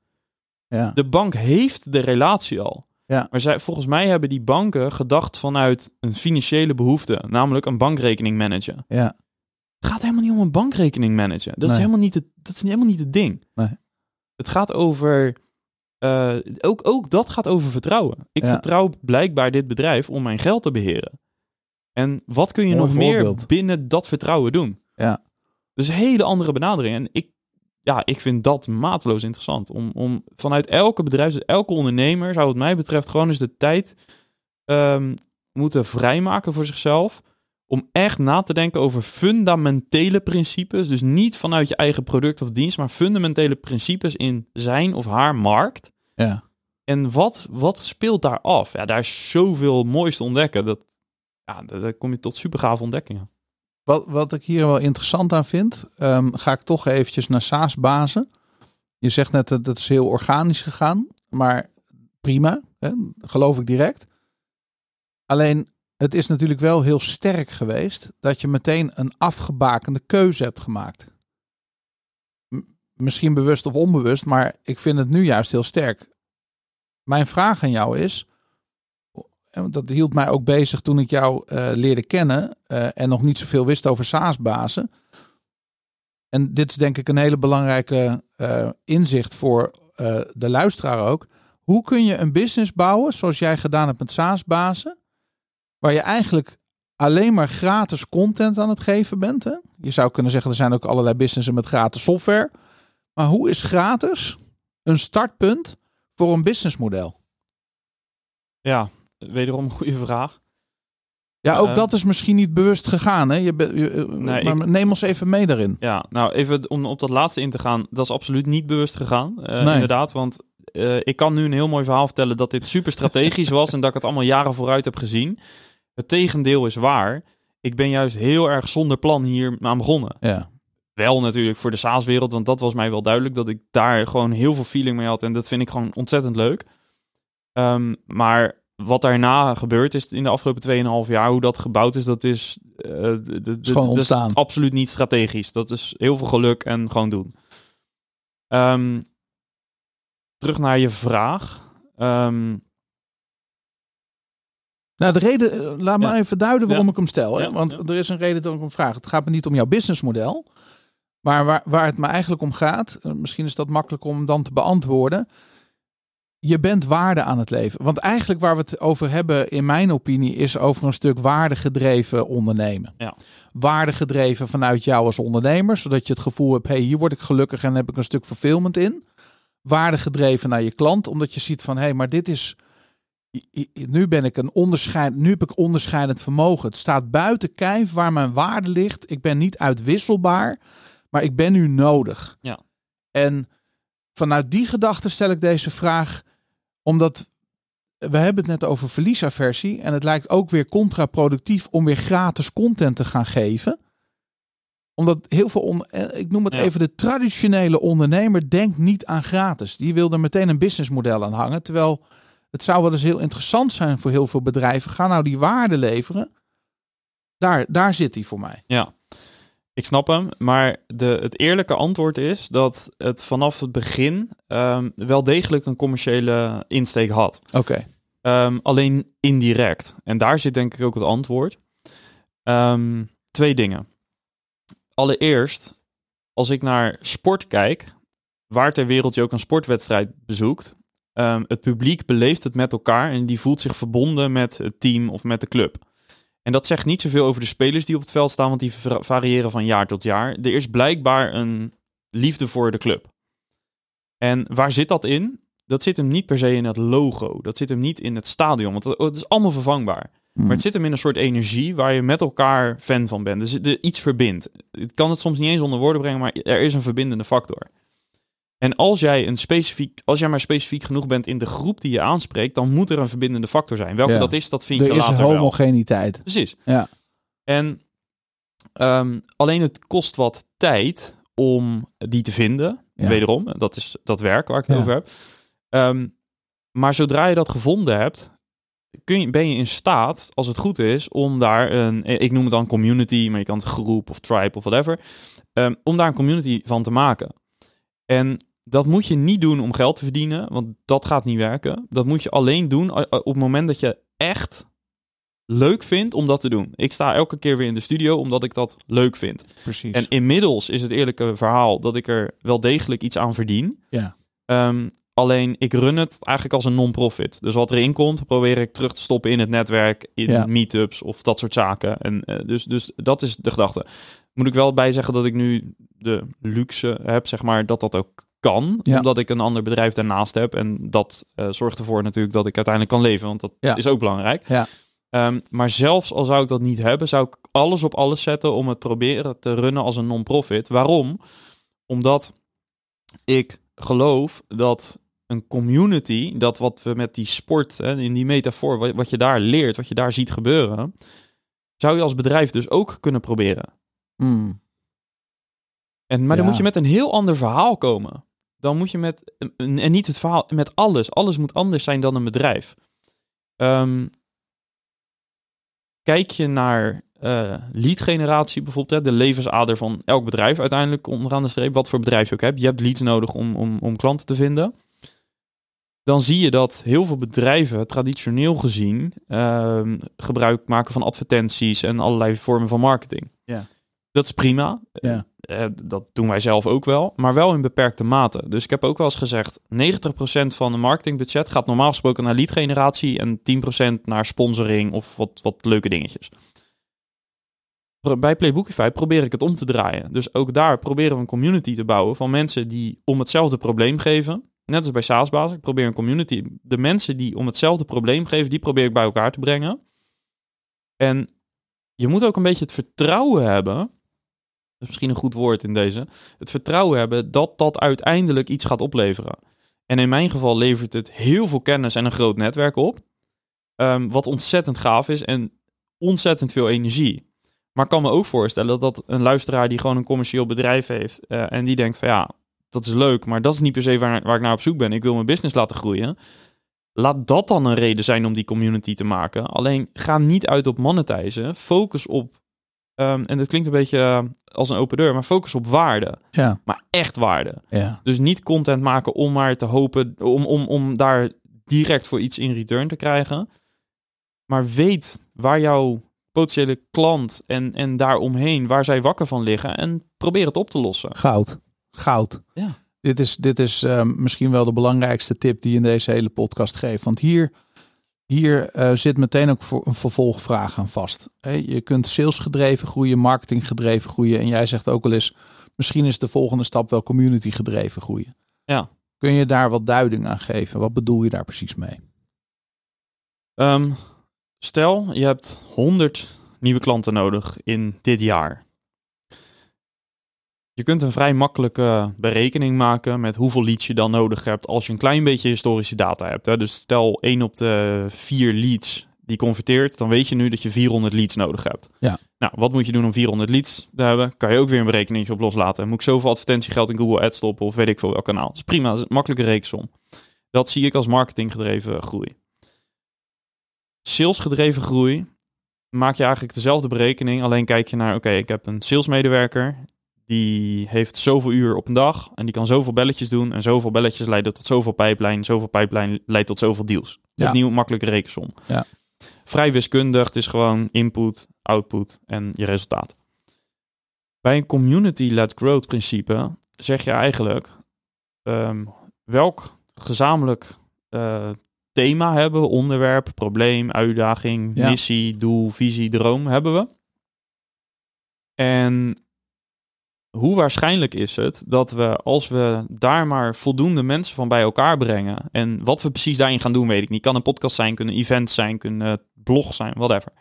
Ja. De bank heeft de relatie al. Ja. Maar zij, volgens mij hebben die banken gedacht vanuit een financiële behoefte. Namelijk een bankrekening managen. Ja. Het gaat helemaal niet om een bankrekening managen. Dat, nee. is, helemaal niet het, dat is helemaal niet het ding. Nee. Het gaat over... Uh, ook, ook dat gaat over vertrouwen. Ik ja. vertrouw blijkbaar dit bedrijf om mijn geld te beheren. En wat kun je Mooi nog voorbeeld. meer binnen dat vertrouwen doen? Ja. Dus een hele andere benadering. En ik... Ja, ik vind dat mateloos interessant. Om, om vanuit elke bedrijf, elke ondernemer, zou wat mij betreft gewoon eens de tijd um, moeten vrijmaken voor zichzelf. om echt na te denken over fundamentele principes. Dus niet vanuit je eigen product of dienst, maar fundamentele principes in zijn of haar markt. Ja. En wat, wat speelt daar af? Ja, daar is zoveel moois te ontdekken. Dat, ja, daar kom je tot supergave ontdekkingen. Wat, wat ik hier wel interessant aan vind, um, ga ik toch eventjes naar SaaS-bazen. Je zegt net dat het is heel organisch gegaan, maar prima, hè, geloof ik direct. Alleen, het is natuurlijk wel heel sterk geweest dat je meteen een afgebakende keuze hebt gemaakt. M- misschien bewust of onbewust, maar ik vind het nu juist heel sterk. Mijn vraag aan jou is, want dat hield mij ook bezig toen ik jou uh, leerde kennen uh, en nog niet zoveel wist over SaaS-bazen. En dit is denk ik een hele belangrijke uh, inzicht voor uh, de luisteraar ook. Hoe kun je een business bouwen zoals jij gedaan hebt met SaaS-bazen, waar je eigenlijk alleen maar gratis content aan het geven bent? Hè? Je zou kunnen zeggen, er zijn ook allerlei businessen met gratis software. Maar hoe is gratis een startpunt voor een businessmodel? Ja, wederom een goede vraag. Ja, ook uh, dat is misschien niet bewust gegaan. Hè? Je be, je, nee, maar ik, neem ons even mee daarin. Ja, nou even om op dat laatste in te gaan. Dat is absoluut niet bewust gegaan. Uh, nee. Inderdaad, want uh, ik kan nu een heel mooi verhaal vertellen dat dit super strategisch was en dat ik het allemaal jaren vooruit heb gezien. Het tegendeel is waar. Ik ben juist heel erg zonder plan hier aan begonnen. Ja. Wel natuurlijk voor de SaaS-wereld, want dat was mij wel duidelijk dat ik daar gewoon heel veel feeling mee had en dat vind ik gewoon ontzettend leuk. Um, maar wat daarna gebeurd is in de afgelopen twee komma vijf jaar, hoe dat gebouwd is, dat is, uh, de, de, is gewoon ontstaan. Dat is absoluut niet strategisch. Dat is heel veel geluk en gewoon doen. Um, terug naar je vraag. Um, nou, de reden, laat ja. me even duiden waarom ja. ik hem stel. Hè? Ja, Want ja. er is een reden dat ik hem vraag. Het gaat me niet om jouw businessmodel, maar waar, waar het me eigenlijk om gaat, misschien is dat makkelijk om dan te beantwoorden. Je bent waarde aan het leveren. Want eigenlijk waar we het over hebben, in mijn opinie, is over een stuk waardegedreven ondernemen. Ja. Waardegedreven vanuit jou als ondernemer, zodat je het gevoel hebt, hé, hey, hier word ik gelukkig en heb ik een stuk fulfillment in. Waardegedreven naar je klant, omdat je ziet van, hé, hey, maar dit is, nu ben ik een onderscheid, nu heb ik onderscheidend vermogen. Het staat buiten kijf waar mijn waarde ligt. Ik ben niet uitwisselbaar, maar ik ben nu nodig. Ja. En vanuit die gedachte stel ik deze vraag, omdat we hebben het net over verliesaversie en het lijkt ook weer contraproductief om weer gratis content te gaan geven. Omdat heel veel, on- ik noem het ja. even de traditionele ondernemer, denkt niet aan gratis. Die wil er meteen een businessmodel aan hangen, terwijl het zou wel eens heel interessant zijn voor heel veel bedrijven. Ga nou die waarde leveren. Daar, daar zit hij voor mij. Ja. Ik snap hem, maar de, het eerlijke antwoord is dat het vanaf het begin um, wel degelijk een commerciële insteek had. Oké. Okay. Um, alleen indirect. En daar zit denk ik ook het antwoord. Um, twee dingen. Allereerst, als ik naar sport kijk, waar ter wereld je ook een sportwedstrijd bezoekt, um, het publiek beleeft het met elkaar en die voelt zich verbonden met het team of met de club. En dat zegt niet zoveel over de spelers die op het veld staan, want die variëren van jaar tot jaar. Er is blijkbaar een liefde voor de club. En waar zit dat in? Dat zit hem niet per se in het logo. Dat zit hem niet in het stadion, want het is allemaal vervangbaar. Mm. Maar het zit hem in een soort energie waar je met elkaar fan van bent. Dus er iets verbindt. Ik kan het soms niet eens onder woorden brengen, maar er is een verbindende factor. En als jij, een specifiek, als jij maar specifiek genoeg bent in de groep die je aanspreekt, dan moet er een verbindende factor zijn. Welke ja. dat is, dat vind er je later wel. Er is homogeniteit. Wel. Precies. Ja. En um, alleen het kost wat tijd om die te vinden. Ja. Wederom, dat is dat werk waar ik het ja. over heb. Um, maar zodra je dat gevonden hebt, kun je, ben je in staat, als het goed is, om daar een, ik noem het dan community, maar je kan het groep of tribe of whatever, um, om daar een community van te maken. En dat moet je niet doen om geld te verdienen, want dat gaat niet werken. Dat moet je alleen doen op het moment dat je echt leuk vindt om dat te doen. Ik sta elke keer weer in de studio omdat ik dat leuk vind. Precies. En inmiddels is het eerlijke verhaal dat ik er wel degelijk iets aan verdien. Ja. Um, alleen ik run het eigenlijk als een non-profit. Dus wat erin komt, probeer ik terug te stoppen in het netwerk, in ja. meetups of dat soort zaken. En uh, dus, dus dat is de gedachte. Moet ik wel bij zeggen dat ik nu de luxe heb, zeg maar, dat dat ook kan. Ja. Omdat ik een ander bedrijf daarnaast heb. En dat uh, zorgt ervoor natuurlijk dat ik uiteindelijk kan leven. Want dat ja. is ook belangrijk. Ja. Um, maar zelfs al zou ik dat niet hebben, zou ik alles op alles zetten om het proberen te runnen als een non-profit. Waarom? Omdat ik geloof dat een community, dat wat we met die sport, hè, in die metafoor, wat, wat je daar leert, wat je daar ziet gebeuren, zou je als bedrijf dus ook kunnen proberen. Mm. En, maar ja. dan moet je met een heel ander verhaal komen. Dan moet je met, en niet het verhaal, met alles. Alles moet anders zijn dan een bedrijf. Um, kijk je naar uh, lead-generatie bijvoorbeeld, hè, de levensader van elk bedrijf uiteindelijk onderaan de streep, wat voor bedrijf je ook hebt. Je hebt leads nodig om, om, om klanten te vinden. Dan zie je dat heel veel bedrijven traditioneel gezien uh, gebruik maken van advertenties en allerlei vormen van marketing. Yeah. Dat is prima. Yeah. Uh, dat doen wij zelf ook wel, maar wel in beperkte mate. Dus ik heb ook wel eens gezegd, negentig procent van de marketingbudget gaat normaal gesproken naar leadgeneratie en tien procent naar sponsoring of wat, wat leuke dingetjes. Bij Playbookify probeer ik het om te draaien. Dus ook daar proberen we een community te bouwen van mensen die om hetzelfde probleem geven. Net als bij SaaS-bazen, ik probeer een community. De mensen die om hetzelfde probleem geven, die probeer ik bij elkaar te brengen. En je moet ook een beetje het vertrouwen hebben. Dat is misschien een goed woord in deze. Het vertrouwen hebben dat dat uiteindelijk iets gaat opleveren. En in mijn geval levert het heel veel kennis en een groot netwerk op. Um, wat ontzettend gaaf is en ontzettend veel energie. Maar ik kan me ook voorstellen dat een luisteraar die gewoon een commercieel bedrijf heeft uh, en die denkt van ja, dat is leuk, maar dat is niet per se waar, waar ik naar op zoek ben. Ik wil mijn business laten groeien. Laat dat dan een reden zijn om die community te maken. Alleen ga niet uit op monetizen. Focus op, um, en dat klinkt een beetje als een open deur, maar focus op waarde. Ja. Maar echt waarde. Ja. Dus niet content maken om maar te hopen, om, om, om daar direct voor iets in return te krijgen. Maar weet waar jouw potentiële klant en, en daaromheen, waar zij wakker van liggen en probeer het op te lossen. Goud. Goud. Ja. Dit is, dit is uh, misschien wel de belangrijkste tip die je in deze hele podcast geeft. Want hier, hier uh, zit meteen ook voor een vervolgvraag aan vast. Hey, je kunt salesgedreven groeien, marketinggedreven groeien. En jij zegt ook al eens, misschien is de volgende stap wel community gedreven groeien. Ja. Kun je daar wat duiding aan geven? Wat bedoel je daar precies mee? Um, stel, je hebt honderd nieuwe klanten nodig in dit jaar. Je kunt een vrij makkelijke berekening maken met hoeveel leads je dan nodig hebt als je een klein beetje historische data hebt. Hè. Dus stel één op de vier leads die converteert, dan weet je nu dat je vierhonderd leads nodig hebt. Ja. Nou, wat moet je doen om vierhonderd leads te hebben? Kan je ook weer een berekening op loslaten. Moet ik zoveel advertentiegeld in Google Ads stoppen of weet ik veel welk kanaal. Dat is prima, dat is een makkelijke rekensom. Dat zie ik als marketinggedreven groei. Salesgedreven groei maak je eigenlijk dezelfde berekening, alleen kijk je naar, oké, okay, ik heb een salesmedewerker. Die heeft zoveel uur op een dag en die kan zoveel belletjes doen. En zoveel belletjes leiden tot zoveel pijplijn. Zoveel pijplijn leidt tot zoveel deals. Ja. Opnieuw makkelijke rekensom. Ja. Vrij wiskundig, het is gewoon input, output en je resultaat. Bij een community-led growth principe zeg je eigenlijk... Um, welk gezamenlijk uh, thema hebben we? Onderwerp, probleem, uitdaging, ja. missie, doel, visie, droom hebben we. En... hoe waarschijnlijk is het dat we, als we daar maar voldoende mensen van bij elkaar brengen... en wat we precies daarin gaan doen, weet ik niet. Kan een podcast zijn, kunnen events zijn, kunnen blogs zijn, whatever.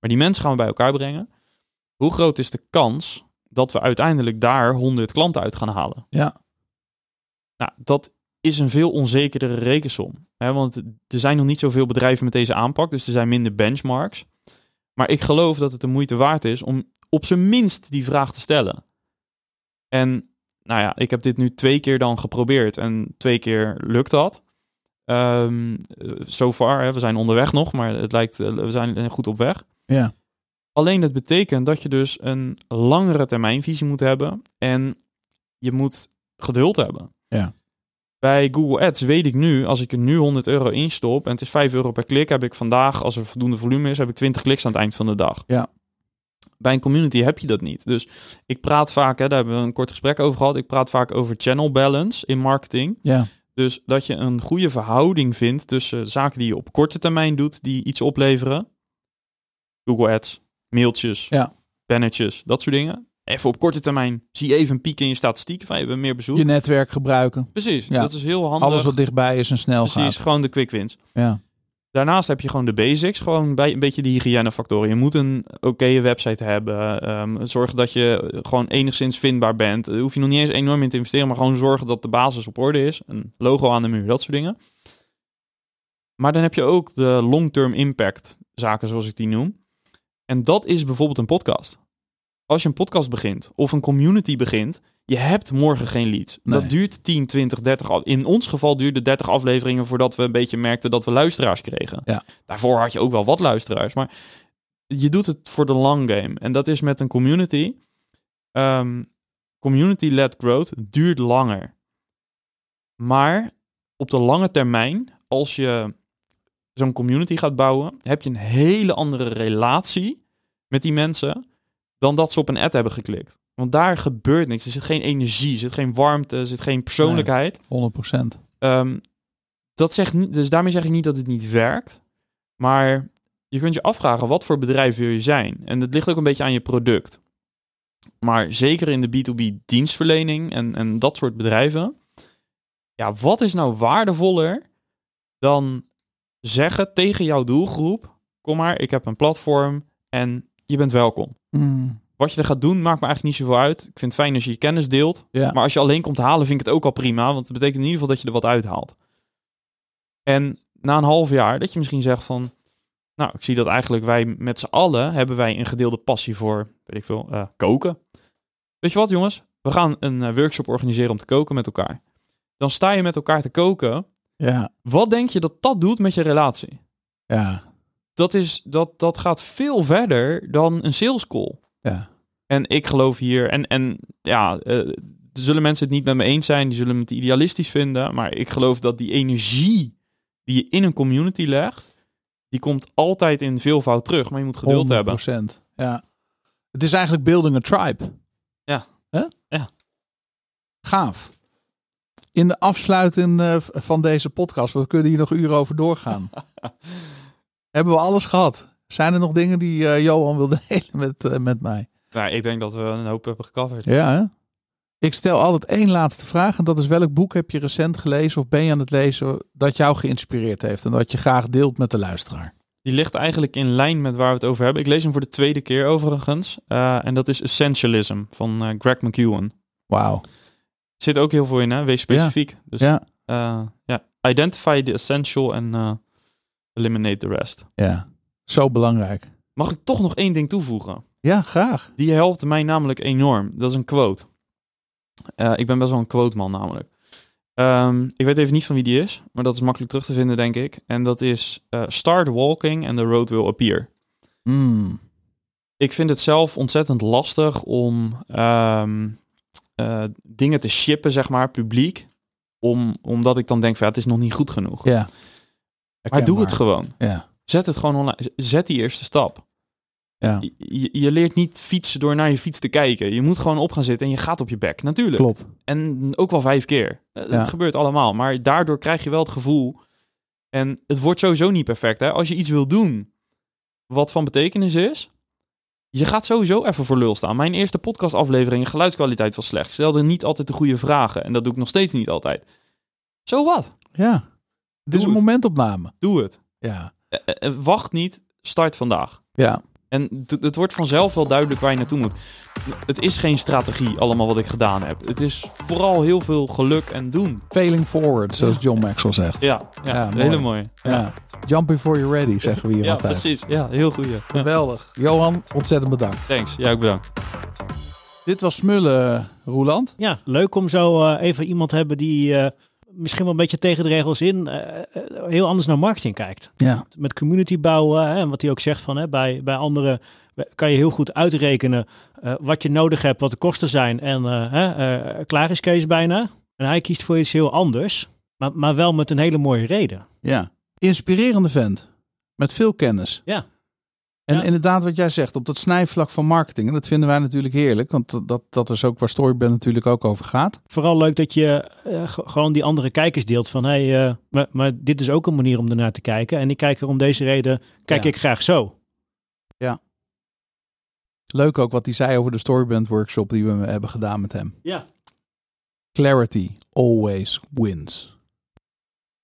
Maar die mensen gaan we bij elkaar brengen. Hoe groot is de kans dat we uiteindelijk daar honderd klanten uit gaan halen? Ja. Nou, dat is een veel onzekerdere rekensom. Hè? Want er zijn nog niet zoveel bedrijven met deze aanpak, dus er zijn minder benchmarks. Maar ik geloof dat het de moeite waard is om op zijn minst die vraag te stellen... En nou ja, ik heb dit nu twee keer dan geprobeerd en twee keer lukt dat. Um, so far, hè, we zijn onderweg nog, maar het lijkt, we zijn goed op weg. Ja. Alleen dat betekent dat je dus een langere termijnvisie moet hebben en je moet geduld hebben. Ja. Bij Google Ads weet ik nu, als ik er nu honderd euro instop en het is vijf euro per klik, heb ik vandaag, als er voldoende volume is, heb ik twintig kliks aan het eind van de dag. Ja. Bij een community heb je dat niet. Dus ik praat vaak, hè, daar hebben we een kort gesprek over gehad. Ik praat vaak over channel balance in marketing. Ja. Dus dat je een goede verhouding vindt tussen zaken die je op korte termijn doet, die iets opleveren. Google Ads, mailtjes, ja. Bannertjes, dat soort dingen. Even op korte termijn zie even een piek in je statistieken van je hebt meer bezoek. Je netwerk gebruiken. Precies, ja. Dat is heel handig. Alles wat dichtbij is en snel Precies, gaat. Precies, gewoon de quick wins. Ja. Daarnaast heb je gewoon de basics, gewoon bij een beetje die hygiënefactoren. Je moet een oké website hebben. Um, zorg dat je gewoon enigszins vindbaar bent. Daar hoef je nog niet eens enorm in te investeren, maar gewoon zorgen dat de basis op orde is. Een logo aan de muur, dat soort dingen. Maar dan heb je ook de long-term impact zaken, zoals ik die noem. En dat is bijvoorbeeld een podcast. Als je een podcast begint of een community begint, je hebt morgen geen leads. Nee. Dat duurt tien, twintig, dertig. In ons geval duurde dertig afleveringen voordat we een beetje merkten dat we luisteraars kregen. Ja. Daarvoor had je ook wel wat luisteraars. Maar je doet het voor de long game. En dat is met een community. Um, community-led growth duurt langer. Maar op de lange termijn, als je zo'n community gaat bouwen, heb je een hele andere relatie met die mensen dan dat ze op een ad hebben geklikt. Want daar gebeurt niks. Er zit geen energie, er zit geen warmte, er zit geen persoonlijkheid. Nee, honderd procent. Um, dat zegt niet, dus daarmee zeg ik niet dat het niet werkt. Maar je kunt je afvragen, wat voor bedrijf wil je zijn? En dat ligt ook een beetje aan je product. Maar zeker in de B to B dienstverlening en, en dat soort bedrijven. Ja, wat is nou waardevoller dan zeggen tegen jouw doelgroep: kom maar, ik heb een platform en je bent welkom. Mm. Wat je er gaat doen, maakt me eigenlijk niet zoveel uit. Ik vind het fijn als je je kennis deelt. Ja. Maar als je alleen komt halen, vind ik het ook al prima. Want dat betekent in ieder geval dat je er wat uithaalt. En na een half jaar, dat je misschien zegt van, nou, ik zie dat eigenlijk wij met z'n allen, hebben wij een gedeelde passie voor, weet ik veel, uh, koken. Weet je wat, jongens? We gaan een workshop organiseren om te koken met elkaar. Dan sta je met elkaar te koken. Ja. Wat denk je dat dat doet met je relatie? Ja. Dat, is, dat, dat gaat veel verder dan een sales call. Ja. En ik geloof hier, en, en ja, uh, zullen mensen het niet met me eens zijn, die zullen het idealistisch vinden, maar ik geloof dat die energie die je in een community legt, die komt altijd in veelvoud terug, maar je moet geduld honderd procent. Hebben. Ja. Het is eigenlijk building a tribe. Ja. Huh? Ja. Gaaf. In de afsluitende van deze podcast, we kunnen hier nog uren over doorgaan. Hebben we alles gehad? Zijn er nog dingen die uh, Johan wilde delen met, uh, met mij? Nou, ik denk dat we een hoop hebben gecoverd. Ja, hè? Ik stel altijd één laatste vraag. En dat is: welk boek heb je recent gelezen of ben je aan het lezen dat jou geïnspireerd heeft en dat je graag deelt met de luisteraar? Die ligt eigenlijk in lijn met waar we het over hebben. Ik lees hem voor de tweede keer overigens. Uh, en dat is Essentialism van uh, Greg McKeown. Wauw. Zit ook heel veel in, hè? Wees specifiek. Ja. Dus, ja. Uh, yeah. Identify the essential and uh, eliminate the rest. Ja. Zo belangrijk. Mag ik toch nog één ding toevoegen? Ja, graag. Die helpt mij namelijk enorm. Dat is een quote. Uh, ik ben best wel een quoteman namelijk. Um, ik weet even niet van wie die is, maar dat is makkelijk terug te vinden, denk ik. En dat is uh, start walking and the road will appear. Mm. Ik vind het zelf ontzettend lastig om um, uh, dingen te shippen, zeg maar, publiek. Om, omdat ik dan denk van, ja, het is nog niet goed genoeg. Yeah. Maar doe maar. Het gewoon. Ja. Yeah. Zet het gewoon online. Zet die eerste stap. Ja. Je, je leert niet fietsen door naar je fiets te kijken. Je moet gewoon op gaan zitten en je gaat op je bek. Natuurlijk. Klopt. En ook wel vijf keer. Het ja. gebeurt allemaal. Maar daardoor krijg je wel het gevoel. En het wordt sowieso niet perfect. Hè? Als je iets wil doen wat van betekenis is, je gaat sowieso even voor lul staan. Mijn eerste podcastaflevering, geluidskwaliteit was slecht. Ik stelde niet altijd de goede vragen. En dat doe ik nog steeds niet altijd. Zo wat? Ja. Het is een momentopname. Doe het. Ja. Wacht niet, start vandaag. Ja. En d- het wordt vanzelf wel duidelijk waar je naartoe moet. Het is geen strategie allemaal wat ik gedaan heb. Het is vooral heel veel geluk en doen. Failing forward, zoals John Maxwell zegt. Ja, ja, ja mooi. Hele mooi. Ja. Ja. Jump before you're ready, zeggen we hier ja, altijd. Ja, precies. Ja, heel goed. Ja. Geweldig. Johan, ontzettend bedankt. Thanks. Jij ook bedankt. Dit was Smullen, Roeland. Ja, leuk om zo uh, even iemand te hebben die Uh... misschien wel een beetje tegen de regels in, uh, heel anders naar marketing kijkt. Ja. Met community bouwen, hè, en wat hij ook zegt van hè, bij, bij anderen kan je heel goed uitrekenen uh, wat je nodig hebt, wat de kosten zijn en uh, uh, uh, klaar is Kees bijna. En hij kiest voor iets heel anders, maar, maar wel met een hele mooie reden. Ja, inspirerende vent, met veel kennis. Ja. En ja. inderdaad wat jij zegt, op dat snijvlak van marketing. En dat vinden wij natuurlijk heerlijk. Want dat, dat, dat is ook waar StoryBrand natuurlijk ook over gaat. Vooral leuk dat je uh, g- gewoon die andere kijkers deelt. Van, hey, uh, maar, maar dit is ook een manier om ernaar te kijken. En ik kijk er om deze reden, kijk ja. ik graag zo. Ja. Leuk ook wat hij zei over de StoryBrand workshop die we hebben gedaan met hem. Ja. Clarity always wins.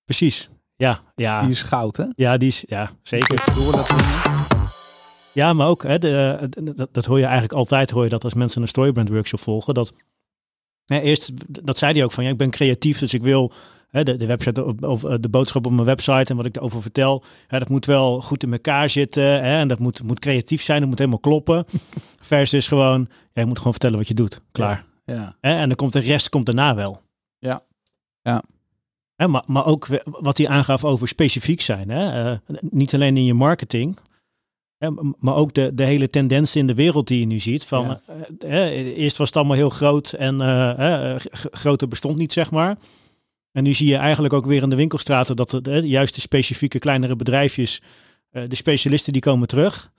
Precies. Ja, ja. Die is goud, hè? Ja, die is, ja, zeker. Door dat ja, maar ook, hè, de, de, dat, dat hoor je eigenlijk altijd, hoor je dat als mensen een StoryBrand workshop volgen, dat hè, eerst, dat zei hij ook van, ja, ik ben creatief, dus ik wil hè, de, de website of, of de boodschap op mijn website en wat ik erover vertel, hè, dat moet wel goed in elkaar zitten, hè, en dat moet, moet creatief zijn, dat moet helemaal kloppen. Versus gewoon, ja, je moet gewoon vertellen wat je doet, klaar. Ja, ja. Hè, en dan komt de rest komt daarna wel. Ja, ja. Hè, maar, maar ook wat hij aangaf over specifiek zijn, hè, uh, niet alleen in je marketing. Ja, maar ook de, de hele tendens in de wereld die je nu ziet. Van, ja. eh, eerst was het allemaal heel groot en uh, eh, g- groter bestond niet, zeg maar. En nu zie je eigenlijk ook weer in de winkelstraten dat de, de, juist de specifieke kleinere bedrijfjes, uh, de specialisten die komen terug.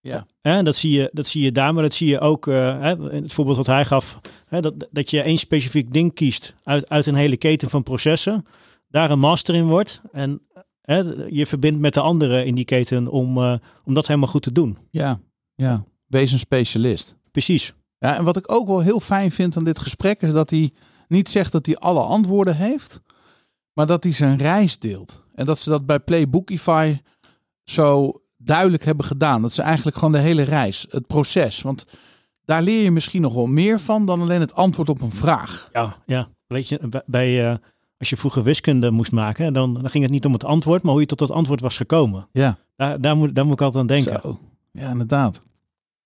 Ja. Eh, dat, zie je, dat zie je daar, maar dat zie je ook uh, eh, in het voorbeeld wat hij gaf. Eh, dat, dat je één specifiek ding kiest uit, uit een hele keten van processen. Daar een master in wordt en... He, je verbindt met de anderen in die keten om, uh, om dat helemaal goed te doen. Ja, ja, wees een specialist. Precies. Ja, en wat ik ook wel heel fijn vind aan dit gesprek is dat hij niet zegt dat hij alle antwoorden heeft, maar dat hij zijn reis deelt. En dat ze dat bij Playbookify zo duidelijk hebben gedaan. Dat ze eigenlijk gewoon de hele reis, het proces. Want daar leer je misschien nog wel meer van dan alleen het antwoord op een vraag. Ja, ja. Weet je, bij... Uh... Als je vroeger wiskunde moest maken, dan, dan ging het niet om het antwoord, maar hoe je tot dat antwoord was gekomen. Ja. Daar, daar, moet, daar moet ik altijd aan denken. Zo. Ja, inderdaad.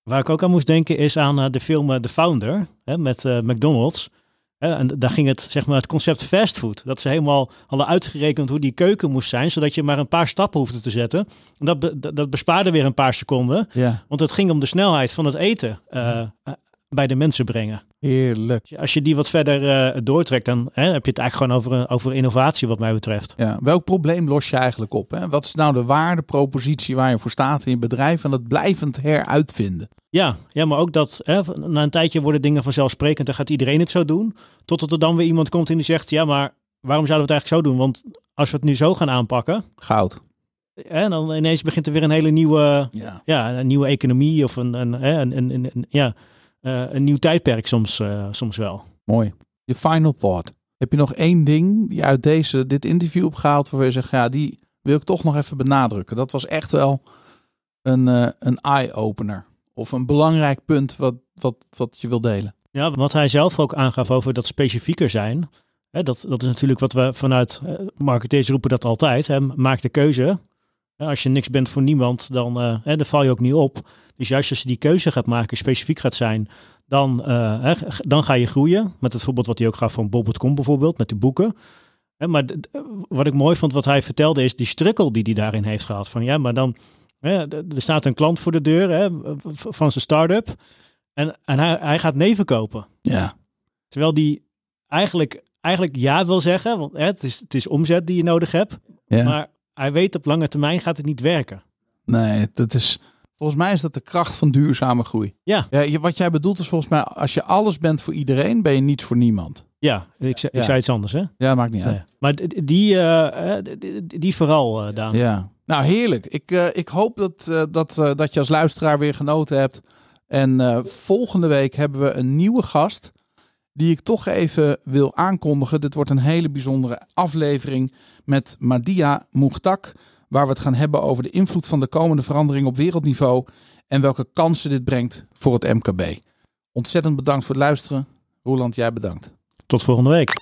Waar ik ook aan moest denken is aan de film The Founder, hè, met uh, McDonald's. Hè, en daar ging het, zeg maar, het concept fastfood. Dat ze helemaal hadden uitgerekend hoe die keuken moest zijn, zodat je maar een paar stappen hoefde te zetten. En dat, be, dat bespaarde weer een paar seconden. Ja. Want het ging om de snelheid van het eten. Uh, ja. bij de mensen brengen. Heerlijk. Als je die wat verder uh, doortrekt, dan hè, heb je het eigenlijk gewoon over, over innovatie wat mij betreft. Ja, welk probleem los je eigenlijk op? Hè? Wat is nou de waardepropositie waar je voor staat in je bedrijf en dat blijvend heruitvinden? Ja, ja, maar ook dat, hè, na een tijdje worden dingen vanzelfsprekend, dan gaat iedereen het zo doen, totdat er dan weer iemand komt en die zegt, ja, maar waarom zouden we het eigenlijk zo doen? Want als we het nu zo gaan aanpakken... Goud. En dan ineens begint er weer een hele nieuwe, ja. Ja, een nieuwe economie of een... een, een, een, een, een, een ja. Uh, een nieuw tijdperk soms, uh, soms wel. Mooi. Je final thought. Heb je nog één ding die uit deze, dit interview opgehaald waar je zegt, ja, die wil ik toch nog even benadrukken. Dat was echt wel een, uh, een eye-opener. Of een belangrijk punt wat, wat, wat je wil delen. Ja, wat hij zelf ook aangaf over dat specifieker zijn. Hè, dat, dat is natuurlijk wat we vanuit uh, marketeers roepen dat altijd. Hè, maak de keuze. Als je niks bent voor niemand, dan, uh, hè, dan val je ook niet op. Dus juist als je die keuze gaat maken, specifiek gaat zijn, dan, uh, hè, dan ga je groeien. Met het voorbeeld wat hij ook gaf van bol punt com bijvoorbeeld, met de boeken. Hè, maar d- wat ik mooi vond, wat hij vertelde, is die strukkel die hij daarin heeft gehad. Van ja, maar dan, hè, d- er staat een klant voor de deur hè, van zijn start-up en, en hij, hij gaat nee verkopen. Ja. Terwijl die eigenlijk, eigenlijk ja wil zeggen, want hè, het, is, het is omzet die je nodig hebt, ja. Maar... Hij weet op lange termijn gaat het niet werken. Nee, dat is, volgens mij is dat de kracht van duurzame groei. Ja. Ja, wat jij bedoelt is volgens mij, als je alles bent voor iedereen, ben je niets voor niemand. Ja, ik, ik ja. zei iets anders, hè? Ja, maakt niet uit. Nee. Maar die, uh, die, die vooral, uh, Daan. Ja. Nou, heerlijk. Ik, uh, ik hoop dat, uh, dat, uh, dat je als luisteraar weer genoten hebt. En uh, volgende week hebben we een nieuwe gast die ik toch even wil aankondigen. Dit wordt een hele bijzondere aflevering met Madia Mochtak, waar we het gaan hebben over de invloed van de komende verandering op wereldniveau en welke kansen dit brengt voor het M K B. Ontzettend bedankt voor het luisteren. Roeland, jij bedankt. Tot volgende week.